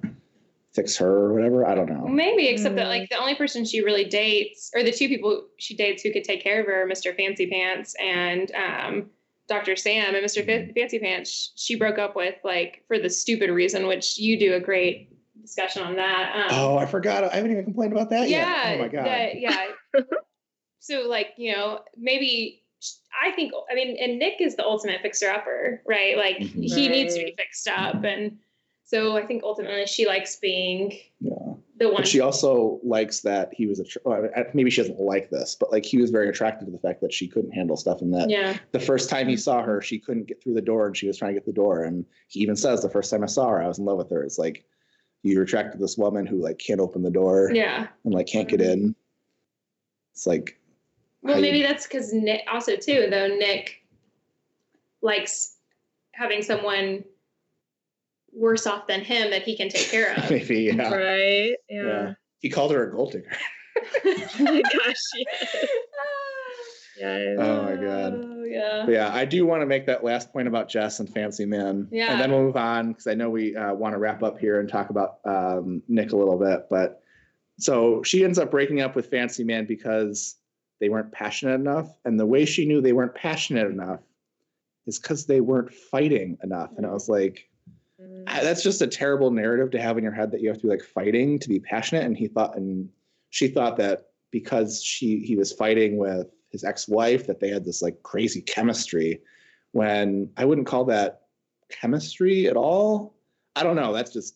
fix her or whatever. I don't know. Maybe, except mm. that like the only person she really dates, or the two people she dates who could take care of her, are Mister Fancy Pants and um, Doctor Sam. And Mister Mm-hmm. Fancy Pants, she broke up with like for the stupid reason, which you do a great discussion on that. Um, oh, I forgot. I haven't even complained about that yeah, yet. Oh my God. That, yeah. So, like, you know, maybe I think, I mean, and Nick is the ultimate fixer-upper, right? Like, mm-hmm. he right. needs to be fixed up. And so I think ultimately she likes being yeah. the one. But she also likes that he was, a, maybe she doesn't like this, but, like, he was very attracted to the fact that she couldn't handle stuff and that yeah. the first time he saw her, she couldn't get through the door and she was trying to get the door. And he even says, the first time I saw her, I was in love with her. It's like, you're attracted to this woman who, like, can't open the door yeah. and, like, can't get in. It's like... Well, maybe that's because Nick also too, though Nick likes having someone worse off than him that he can take care of. Maybe, yeah. Right? Yeah. yeah. He called her a gold digger. Oh my gosh, yes. yes. Oh my God. Oh, yeah. But yeah, I do want to make that last point about Jess and Fancy Men. Yeah. And then we'll move on because I know we uh, want to wrap up here and talk about um, Nick a little bit. But so she ends up breaking up with Fancy Man because they weren't passionate enough. And the way she knew they weren't passionate enough is because they weren't fighting enough. And I was like, that's just a terrible narrative to have in your head that you have to be like fighting to be passionate. And he thought, and she thought that because she, he was fighting with his ex-wife, that they had this like crazy chemistry, when I wouldn't call that chemistry at all. I don't know. That's just,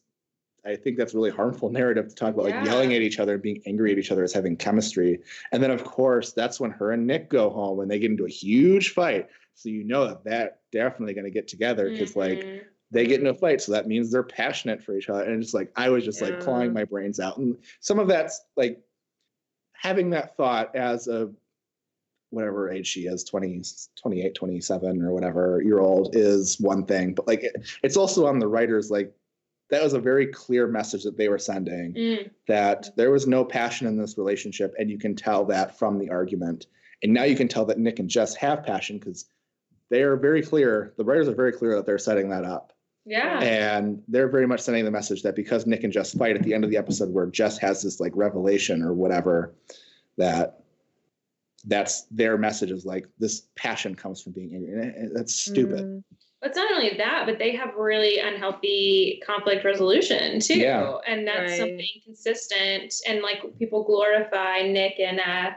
I think that's a really harmful narrative to talk about, like yeah. yelling at each other, being angry at each other as having chemistry. And then, of course, that's when her and Nick go home and they get into a huge fight. So you know that they're definitely going to get together because, mm-hmm. like, they get into a fight. So that means they're passionate for each other. And it's like, I was just, yeah. like, clawing my brains out. And some of that's, like, having that thought as a whatever age she is, twenty, twenty-eight, twenty-seven or whatever year old is one thing. But, like, it, it's also on the writers, like, that was a very clear message that they were sending, mm. that there was no passion in this relationship. And you can tell that from the argument. And now you can tell that Nick and Jess have passion because they are very clear. The writers are very clear that they're setting that up. Yeah. And they're very much sending the message that because Nick and Jess fight at the end of the episode where Jess has this like revelation or whatever, that that's their message is like, this passion comes from being angry. And that's stupid. Mm. It's not only that, but they have really unhealthy conflict resolution, too. Yeah. And that's right. something consistent. And, like, people glorify Nick and uh,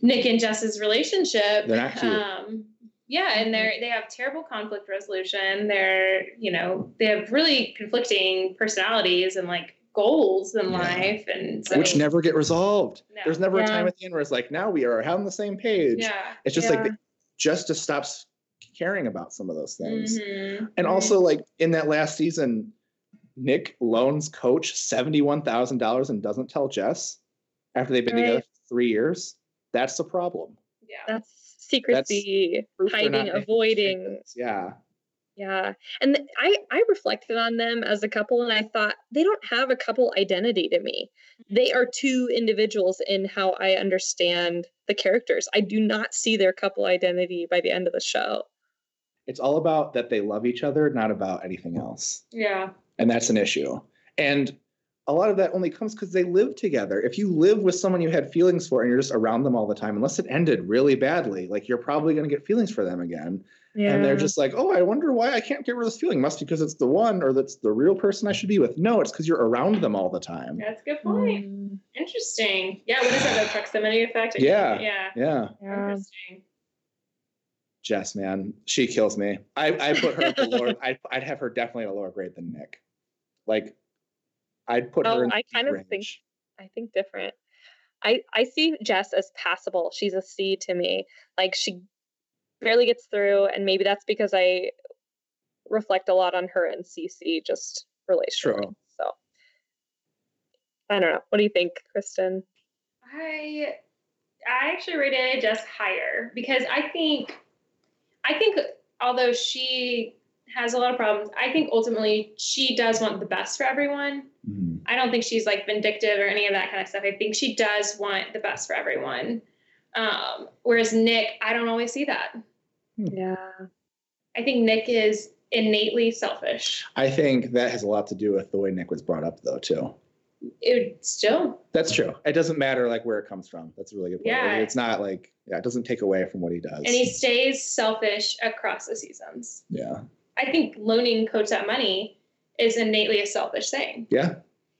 Nick and Jess's relationship. They're not cute. Um, yeah, and they they have terrible conflict resolution. They're, you know, they have really conflicting personalities and, like, goals in yeah. life. And so, which never get resolved. No. There's never yeah. a time at the end where it's like, now we are on the same page. Yeah. It's just, yeah. like, just to stop caring about some of those things. Mm-hmm. And also, like, in that last season, Nick loans Coach seventy-one thousand dollars and doesn't tell Jess after they've been right. together for three years. That's the problem. Yeah. That's secrecy, that's hiding, avoiding. Yeah. Yeah. And th- I, I reflected on them as a couple and I thought they don't have a couple identity to me. They are two individuals in how I understand the characters. I do not see their couple identity by the end of the show. It's all about that they love each other, not about anything else. Yeah. And that's an issue. And a lot of that only comes because they live together. If you live with someone you had feelings for and you're just around them all the time, unless it ended really badly, like you're probably going to get feelings for them again. Yeah. And they're just like, oh, I wonder why I can't get rid of this feeling. Must be because it's the one or that's the real person I should be with. No, it's because you're around them all the time. That's a good point. Mm. Interesting. Yeah. What is that? The proximity effect? Yeah. Yeah. Yeah. yeah. Interesting. Jess, man, she kills me. I, I put her at the lower, I'd, I'd have her definitely a lower grade than Nick. Like, I'd put oh, her in I kind range. of think I think different. I, I see Jess as passable. She's a C to me. Like, she barely gets through, and maybe that's because I reflect a lot on her and Cece just relationally. True. So I don't know. What do you think, Kristen? I I actually rated Jess higher because I think I think although she has a lot of problems, I think ultimately she does want the best for everyone. Mm-hmm. I don't think she's like vindictive or any of that kind of stuff. I think she does want the best for everyone. Um, whereas Nick, I don't always see that. Yeah. I think Nick is innately selfish. I think that has a lot to do with the way Nick was brought up though, too. It still. That's true. It doesn't matter like where it comes from. That's a really good point. Yeah. Like, it's not like, yeah, it doesn't take away from what he does. And he stays selfish across the seasons. Yeah. I think loaning Coach that money is innately a selfish thing. Yeah.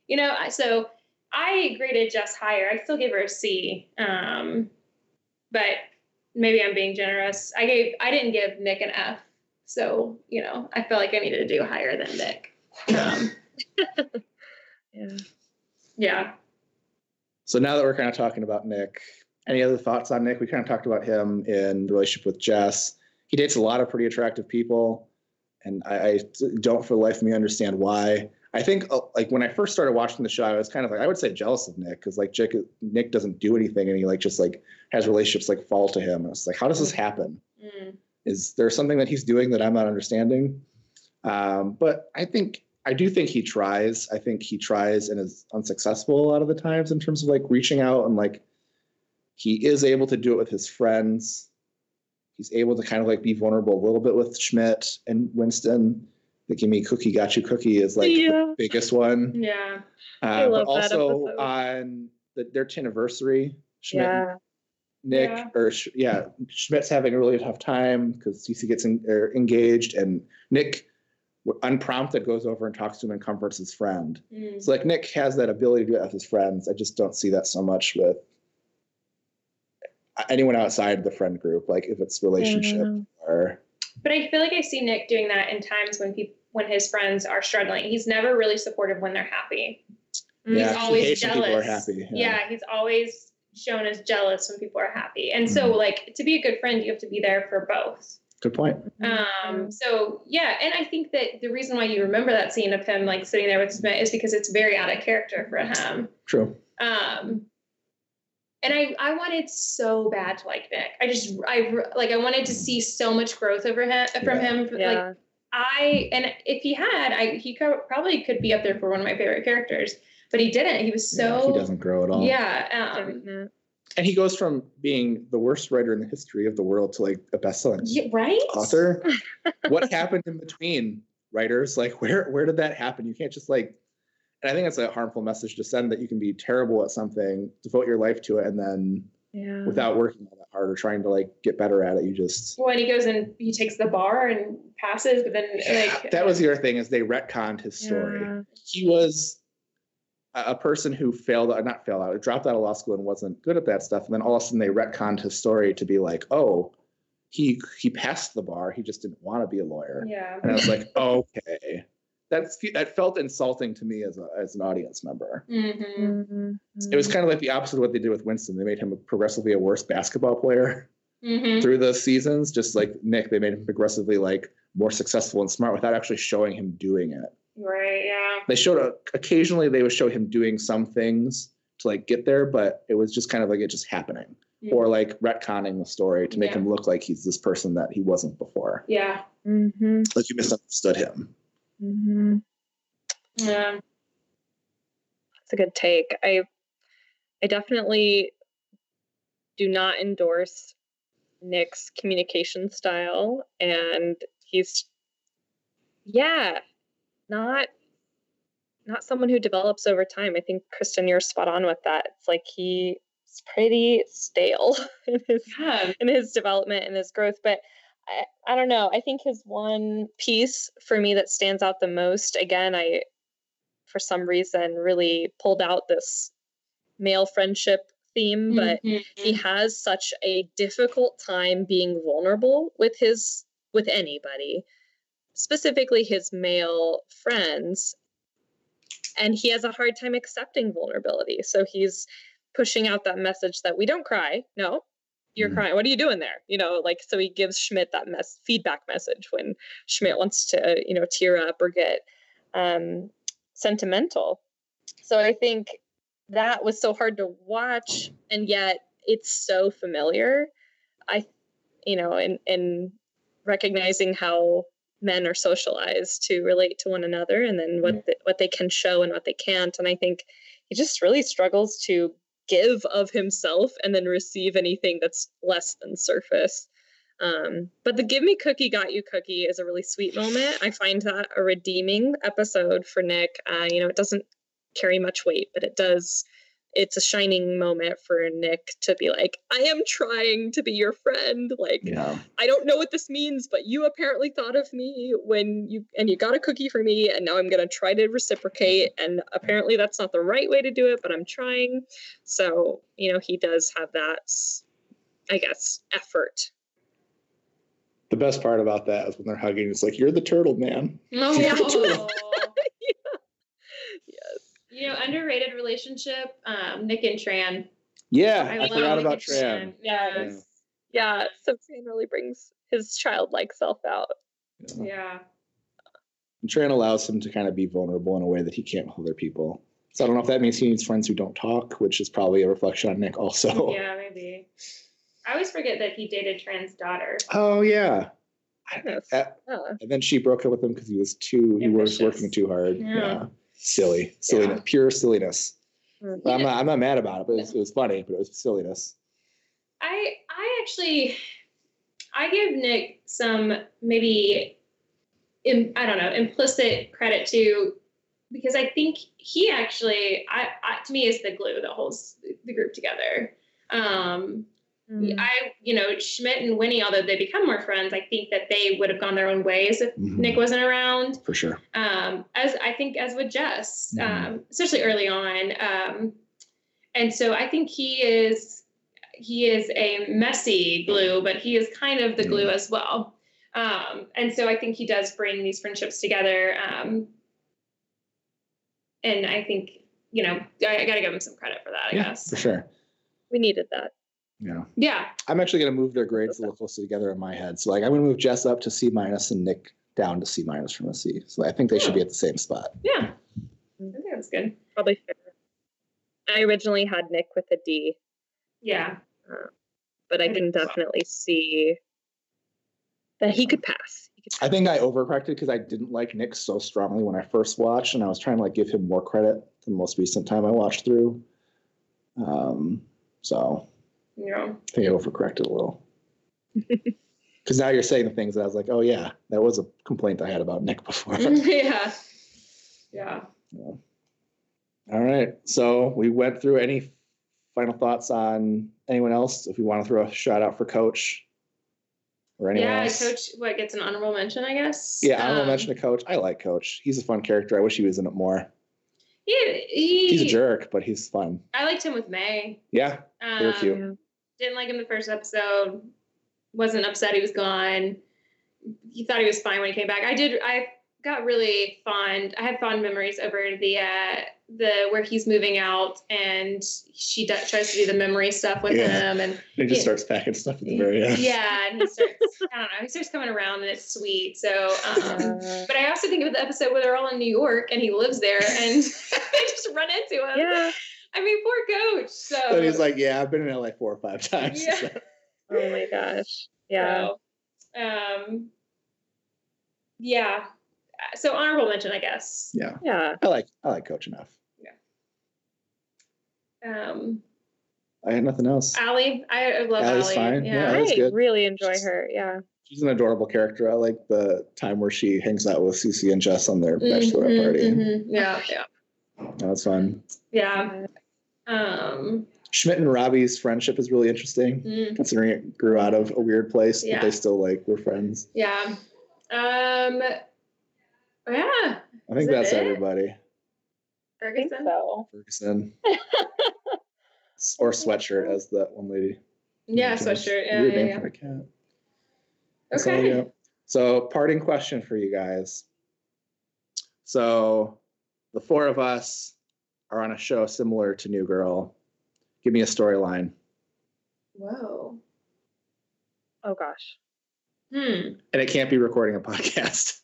You know, so I graded Jess higher. I still gave her a C. Um, but maybe I'm being generous. I gave, I didn't give Nick an F. So, you know, I felt like I needed to do higher than Nick. Um, yeah. Yeah. So now that we're kind of talking about Nick, any other thoughts on Nick? We kind of talked about him in the relationship with Jess. He dates a lot of pretty attractive people, and I, I don't for the life of me understand why. I think uh, like when I first started watching the show, I was kind of like, I would say jealous of Nick because like Jake, Nick doesn't do anything and he like just like has relationships like fall to him. And it's like, how does this happen? Mm. Is there something that he's doing that I'm not understanding? Um, but I think I do think he tries. I think he tries and is unsuccessful a lot of the times in terms of like reaching out, and like he is able to do it with his friends. He's able to kind of like be vulnerable a little bit with Schmidt and Winston. The gimme cookie got you cookie is like yeah. the biggest one. Yeah. Uh, I love but also that on the, their anniversary, Schmidt, yeah. Nick, yeah. or yeah, Schmidt's having a really tough time because Cece gets in, er, engaged and Nick unprompted goes over and talks to him and comforts his friend. Mm. So like Nick has that ability to do it with his friends. I just don't see that so much with anyone outside the friend group, like if it's relationship mm. or. But I feel like I see Nick doing that in times when people, when his friends are struggling. He's never really supportive when they're happy. Yeah, he's always jealous. People are happy. Yeah. yeah, he's always shown as jealous when people are happy. And mm. so like to be a good friend, you have to be there for both. Good point. Um, so yeah, and I think that the reason why you remember that scene of him like sitting there with Smith is because it's very out of character for him. True. Um, and I, I wanted so bad to like Nick. I just I like I wanted to see so much growth over him from yeah. him. Like yeah. I and if he had, I he co- probably could be up there for one of my favorite characters, but he didn't. He was so yeah, he doesn't grow at all. Yeah. Um, yeah. And he goes from being the worst writer in the history of the world to like a best-selling yeah, right? author. What happened in between, writers? Like where where did that happen? You can't just like, and I think it's a harmful message to send that you can be terrible at something, devote your life to it, and then yeah. without working all that hard or trying to like get better at it, you just. Well, and he goes and he takes the bar and passes, but then yeah, like that was the other thing is they retconned his story. Yeah. He was a person who failed, not failed out, dropped out of law school and wasn't good at that stuff. And then all of a sudden they retconned his story to be like, oh, he he passed the bar. He just didn't want to be a lawyer. Yeah. And I was like, okay. That's that felt insulting to me as a as an audience member. Mm-hmm. Mm-hmm. It was kind of like the opposite of what they did with Winston. They made him progressively a worse basketball player mm-hmm. through the seasons. Just like Nick, they made him progressively like more successful and smart without actually showing him doing it. Right, yeah. They showed, a, occasionally they would show him doing some things to like get there, but it was just kind of like it just happening. Mm-hmm. Or like retconning the story to make yeah. him look like he's this person that he wasn't before. Yeah. Mm-hmm. Like you misunderstood him. Mm-hmm. Yeah. That's a good take. I, I definitely do not endorse Nick's communication style, and he's, yeah. Not, not someone who develops over time. I think, Kristen, you're spot on with that. It's like he's pretty stale in his yeah. in his development and his growth. But I, I don't know. I think his one piece for me that stands out the most, again, I, for some reason, really pulled out this male friendship theme, but mm-hmm. he has such a difficult time being vulnerable with his with anybody. Specifically his male friends, and he has a hard time accepting vulnerability. So he's pushing out that message that we don't cry. No, you're mm-hmm. crying. What are you doing there? You know, like, so he gives Schmidt that mess feedback message when Schmidt wants to, you know, tear up or get um, sentimental. So I think that was so hard to watch, and yet it's so familiar. I, you know, and and recognizing how men are socialized to relate to one another, and then what the, what they can show and what they can't. And I think he just really struggles to give of himself and then receive anything that's less than surface. Um, but the "Give Me Cookie, Got You Cookie" is a really sweet moment. I find that a redeeming episode for Nick. Uh, you know, it doesn't carry much weight, but it does. It's a shining moment for Nick to be like, I am trying to be your friend. Like, yeah. I don't know what this means, but you apparently thought of me when you, and you got a cookie for me, and now I'm going to try to reciprocate. And apparently that's not the right way to do it, but I'm trying. So, you know, he does have that, I guess, effort. The best part about that is when they're hugging, it's like, you're the turtle, man. Oh, yeah. Turtle. You know, underrated relationship, um, Nick and Tran. Yeah, I, I forgot about Tran. Tran. Yes. Yeah. yeah, so Tran really brings his childlike self out. Yeah. yeah. And Tran allows him to kind of be vulnerable in a way that he can't with other people. So I don't know if that means he needs friends who don't talk, which is probably a reflection on Nick also. Yeah, maybe. I always forget that he dated Tran's daughter. Oh, yeah. Yes. That, yeah. And then she broke up with him because he was too, he was working too hard. Yeah. yeah. Silly, silliness, yeah. pure silliness. Mm-hmm. I'm not, I'm not mad about it, but it was, it was funny, but it was silliness. I, I actually, I give Nick some maybe, in, I don't know, implicit credit to, because I think he actually, I, I to me, is the glue that holds the group together. Um, mm-hmm. I, you know, Schmidt and Winnie, although they become more friends, I think that they would have gone their own ways if mm-hmm. Nick wasn't around. For sure. Um, as I think, as with Jess, mm-hmm. um, especially early on. Um, and so I think he is, he is a messy glue, but he is kind of the mm-hmm. glue as well. Um, and so I think he does bring these friendships together. Um, and I think, you know, I, I gotta give him some credit for that, I yeah, guess. For sure. We needed that. Yeah. Yeah. I'm actually going to move their grades a little closer together in my head. So like, I'm going to move Jess up to C minus and Nick down to C minus from a C. So I think they yeah. should be at the same spot. Yeah. I think that's good. Probably fair. I originally had Nick with a D. Yeah. Uh, but I can definitely see that he could pass. He could pass. I think I overcorrected because I didn't like Nick so strongly when I first watched, and I was trying to like give him more credit the most recent time I watched through. Um. So. Yeah. I think I overcorrected a little. Because now you're saying the things that I was like, oh, yeah, that was a complaint I had about Nick before. yeah. yeah. Yeah. All right. So we went through. Any final thoughts on anyone else? If you want to throw a shout out for Coach or anyone yeah, else. Yeah, Coach, what, gets an honorable mention, I guess? Yeah, honorable um, mention to Coach. I like Coach. He's a fun character. I wish he was in it more. Yeah, he, he's a jerk, but he's fun. I liked him with May. Yeah, very um, cute. Didn't like him the first episode. Wasn't upset he was gone. He thought he was fine when he came back. I did. I got really fond. I had fond memories over the uh, the where he's moving out and she does, tries to do the memory stuff with yeah. him, and he just he, starts packing stuff at the very end. Yeah, and he starts. I don't know. He starts coming around, and it's sweet. So, um, but I also think of the episode where they're all in New York and he lives there, and they just run into him. Yeah. I mean, poor Coach. So but he's like, "Yeah, I've been in L A four or five times." Yeah. So. Oh my gosh. Yeah. So, um. Yeah. So honorable mention, I guess. Yeah. Yeah. I like I like Coach enough. Yeah. Um. I had nothing else. Allie, I love Allie's Allie. Fine. Yeah, yeah I good. really enjoy she's, her. Yeah. She's an adorable character. I like the time where she hangs out with Cece and Jess on their mm-hmm, bachelorette party. Mm-hmm. Yeah. Yeah. That was fun. Yeah. Um. Schmidt and Robbie's friendship is really interesting, mm-hmm. considering it grew out of a weird place, yeah. but they still like were friends. Yeah. Um. Yeah. I think that's it? everybody. Ferguson? I think so. Ferguson. Or sweatshirt, as that one lady. Yeah, sweatshirt. Yeah, Weird yeah, name yeah. for a cat. That's okay. All, yeah. So, parting question for you guys. So, the four of us are on a show similar to New Girl. Give me a storyline. Whoa. Oh, gosh. Hmm. And it can't be recording a podcast.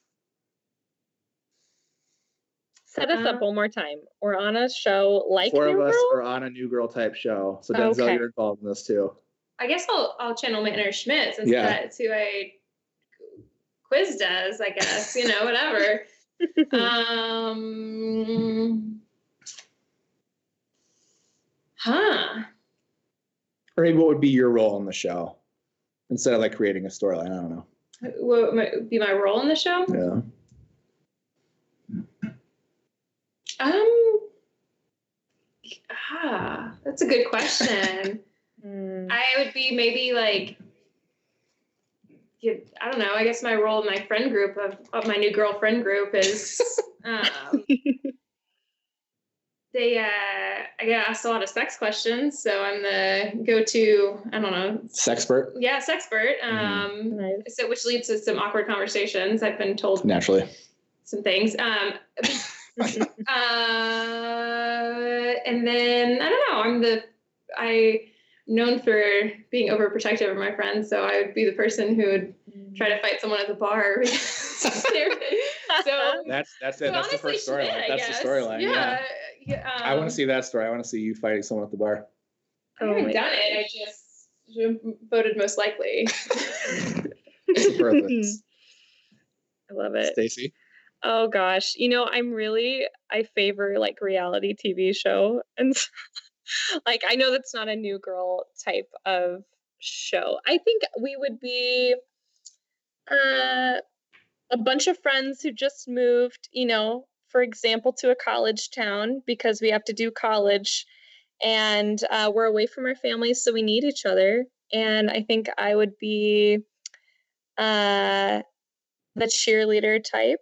Set us um, up one more time. We're on a show like Four New Girl? Of us are on a New Girl type show. So Denzel, okay. You're involved in this too. I guess I'll I'll channel my inner Schmidt since yeah. that's who I quiz does, I guess. You know, whatever. um, huh. Or maybe what would be your role in the show? Instead of like creating a storyline, I don't know. What would be my role in the show? Yeah. Um, ah, that's a good question. mm. I would be maybe like, I don't know, I guess my role in my friend group of, of my new girlfriend group is, um, they, uh, I get asked a lot of sex questions. So I'm the go-to, I don't know. Sexpert? Yeah, sexpert. Um, nice. So which leads to some awkward conversations. I've been told. Naturally. Some things. Um, uh, and then I don't know. I'm the I known for being overprotective of my friends, so I would be the person who would try to fight someone at the bar. so that's that's it. So that's the first storyline. That's guess. the storyline. Yeah. yeah. yeah um, I want to see that story. I want to see you fighting someone at the bar. I haven't oh done gosh. it. I just voted most likely. I love it, Stacey. Oh gosh, you know, I'm really, I favor like reality T V show. And like, I know that's not a New Girl type of show. I think we would be uh, a bunch of friends who just moved, you know, for example, to a college town because we have to do college and uh, we're away from our families. So we need each other. And I think I would be uh, the cheerleader type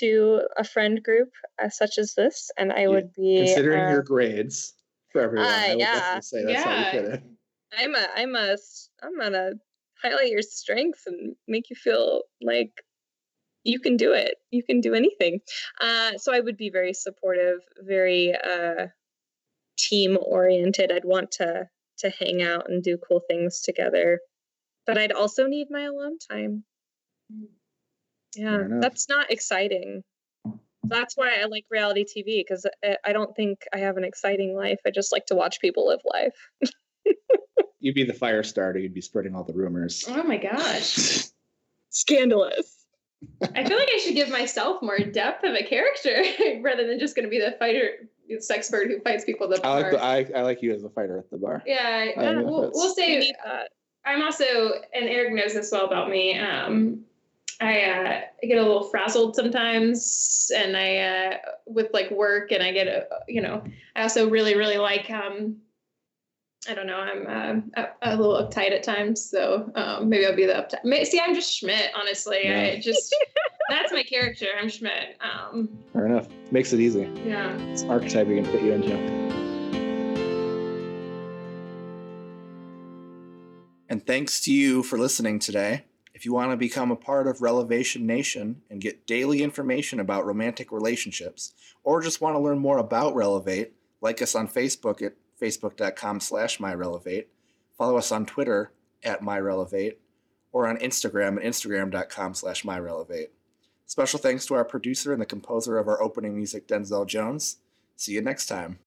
to a friend group uh, such as this, and I would be considering uh, your grades for everyone. Uh, I would yeah, definitely say that's yeah. how you fit in. I'm a, I'm a, I'm gonna highlight your strengths and make you feel like you can do it. You can do anything. Uh, so I would be very supportive, very uh, team oriented. I'd want to to hang out and do cool things together, but I'd also need my alone time. Yeah, that's not exciting. That's why I like reality T V, because I don't think I have an exciting life. I just like to watch people live life. You'd be the fire starter. You'd be spreading all the rumors. Oh my gosh. Scandalous. I feel like I should give myself more depth of a character rather than just going to be the fighter, the sexpert who fights people at the bar. I like, the, I, I like you as the fighter at the bar. Yeah, I, I we'll, we'll say uh, I'm also, and Eric knows this well about me, um, I, uh, I get a little frazzled sometimes and I, uh, with like work and I get, a, you know, I also really, really like, um, I don't know, I'm uh, a, a little uptight at times. So um, maybe I'll be the uptight. See, I'm just Schmidt, honestly. Yeah. I just, that's my character. I'm Schmidt. Um, Fair enough. Makes it easy. Yeah. It's an archetype we can put you into. And thanks to you for listening today. If you want to become a part of Relevation Nation and get daily information about romantic relationships, or just want to learn more about Relevate, like us on Facebook at facebook.com slash MyRelevate, follow us on Twitter at MyRelevate, or on Instagram at instagram.com slash MyRelevate. Special thanks to our producer and the composer of our opening music, Denzel Jones. See you next time.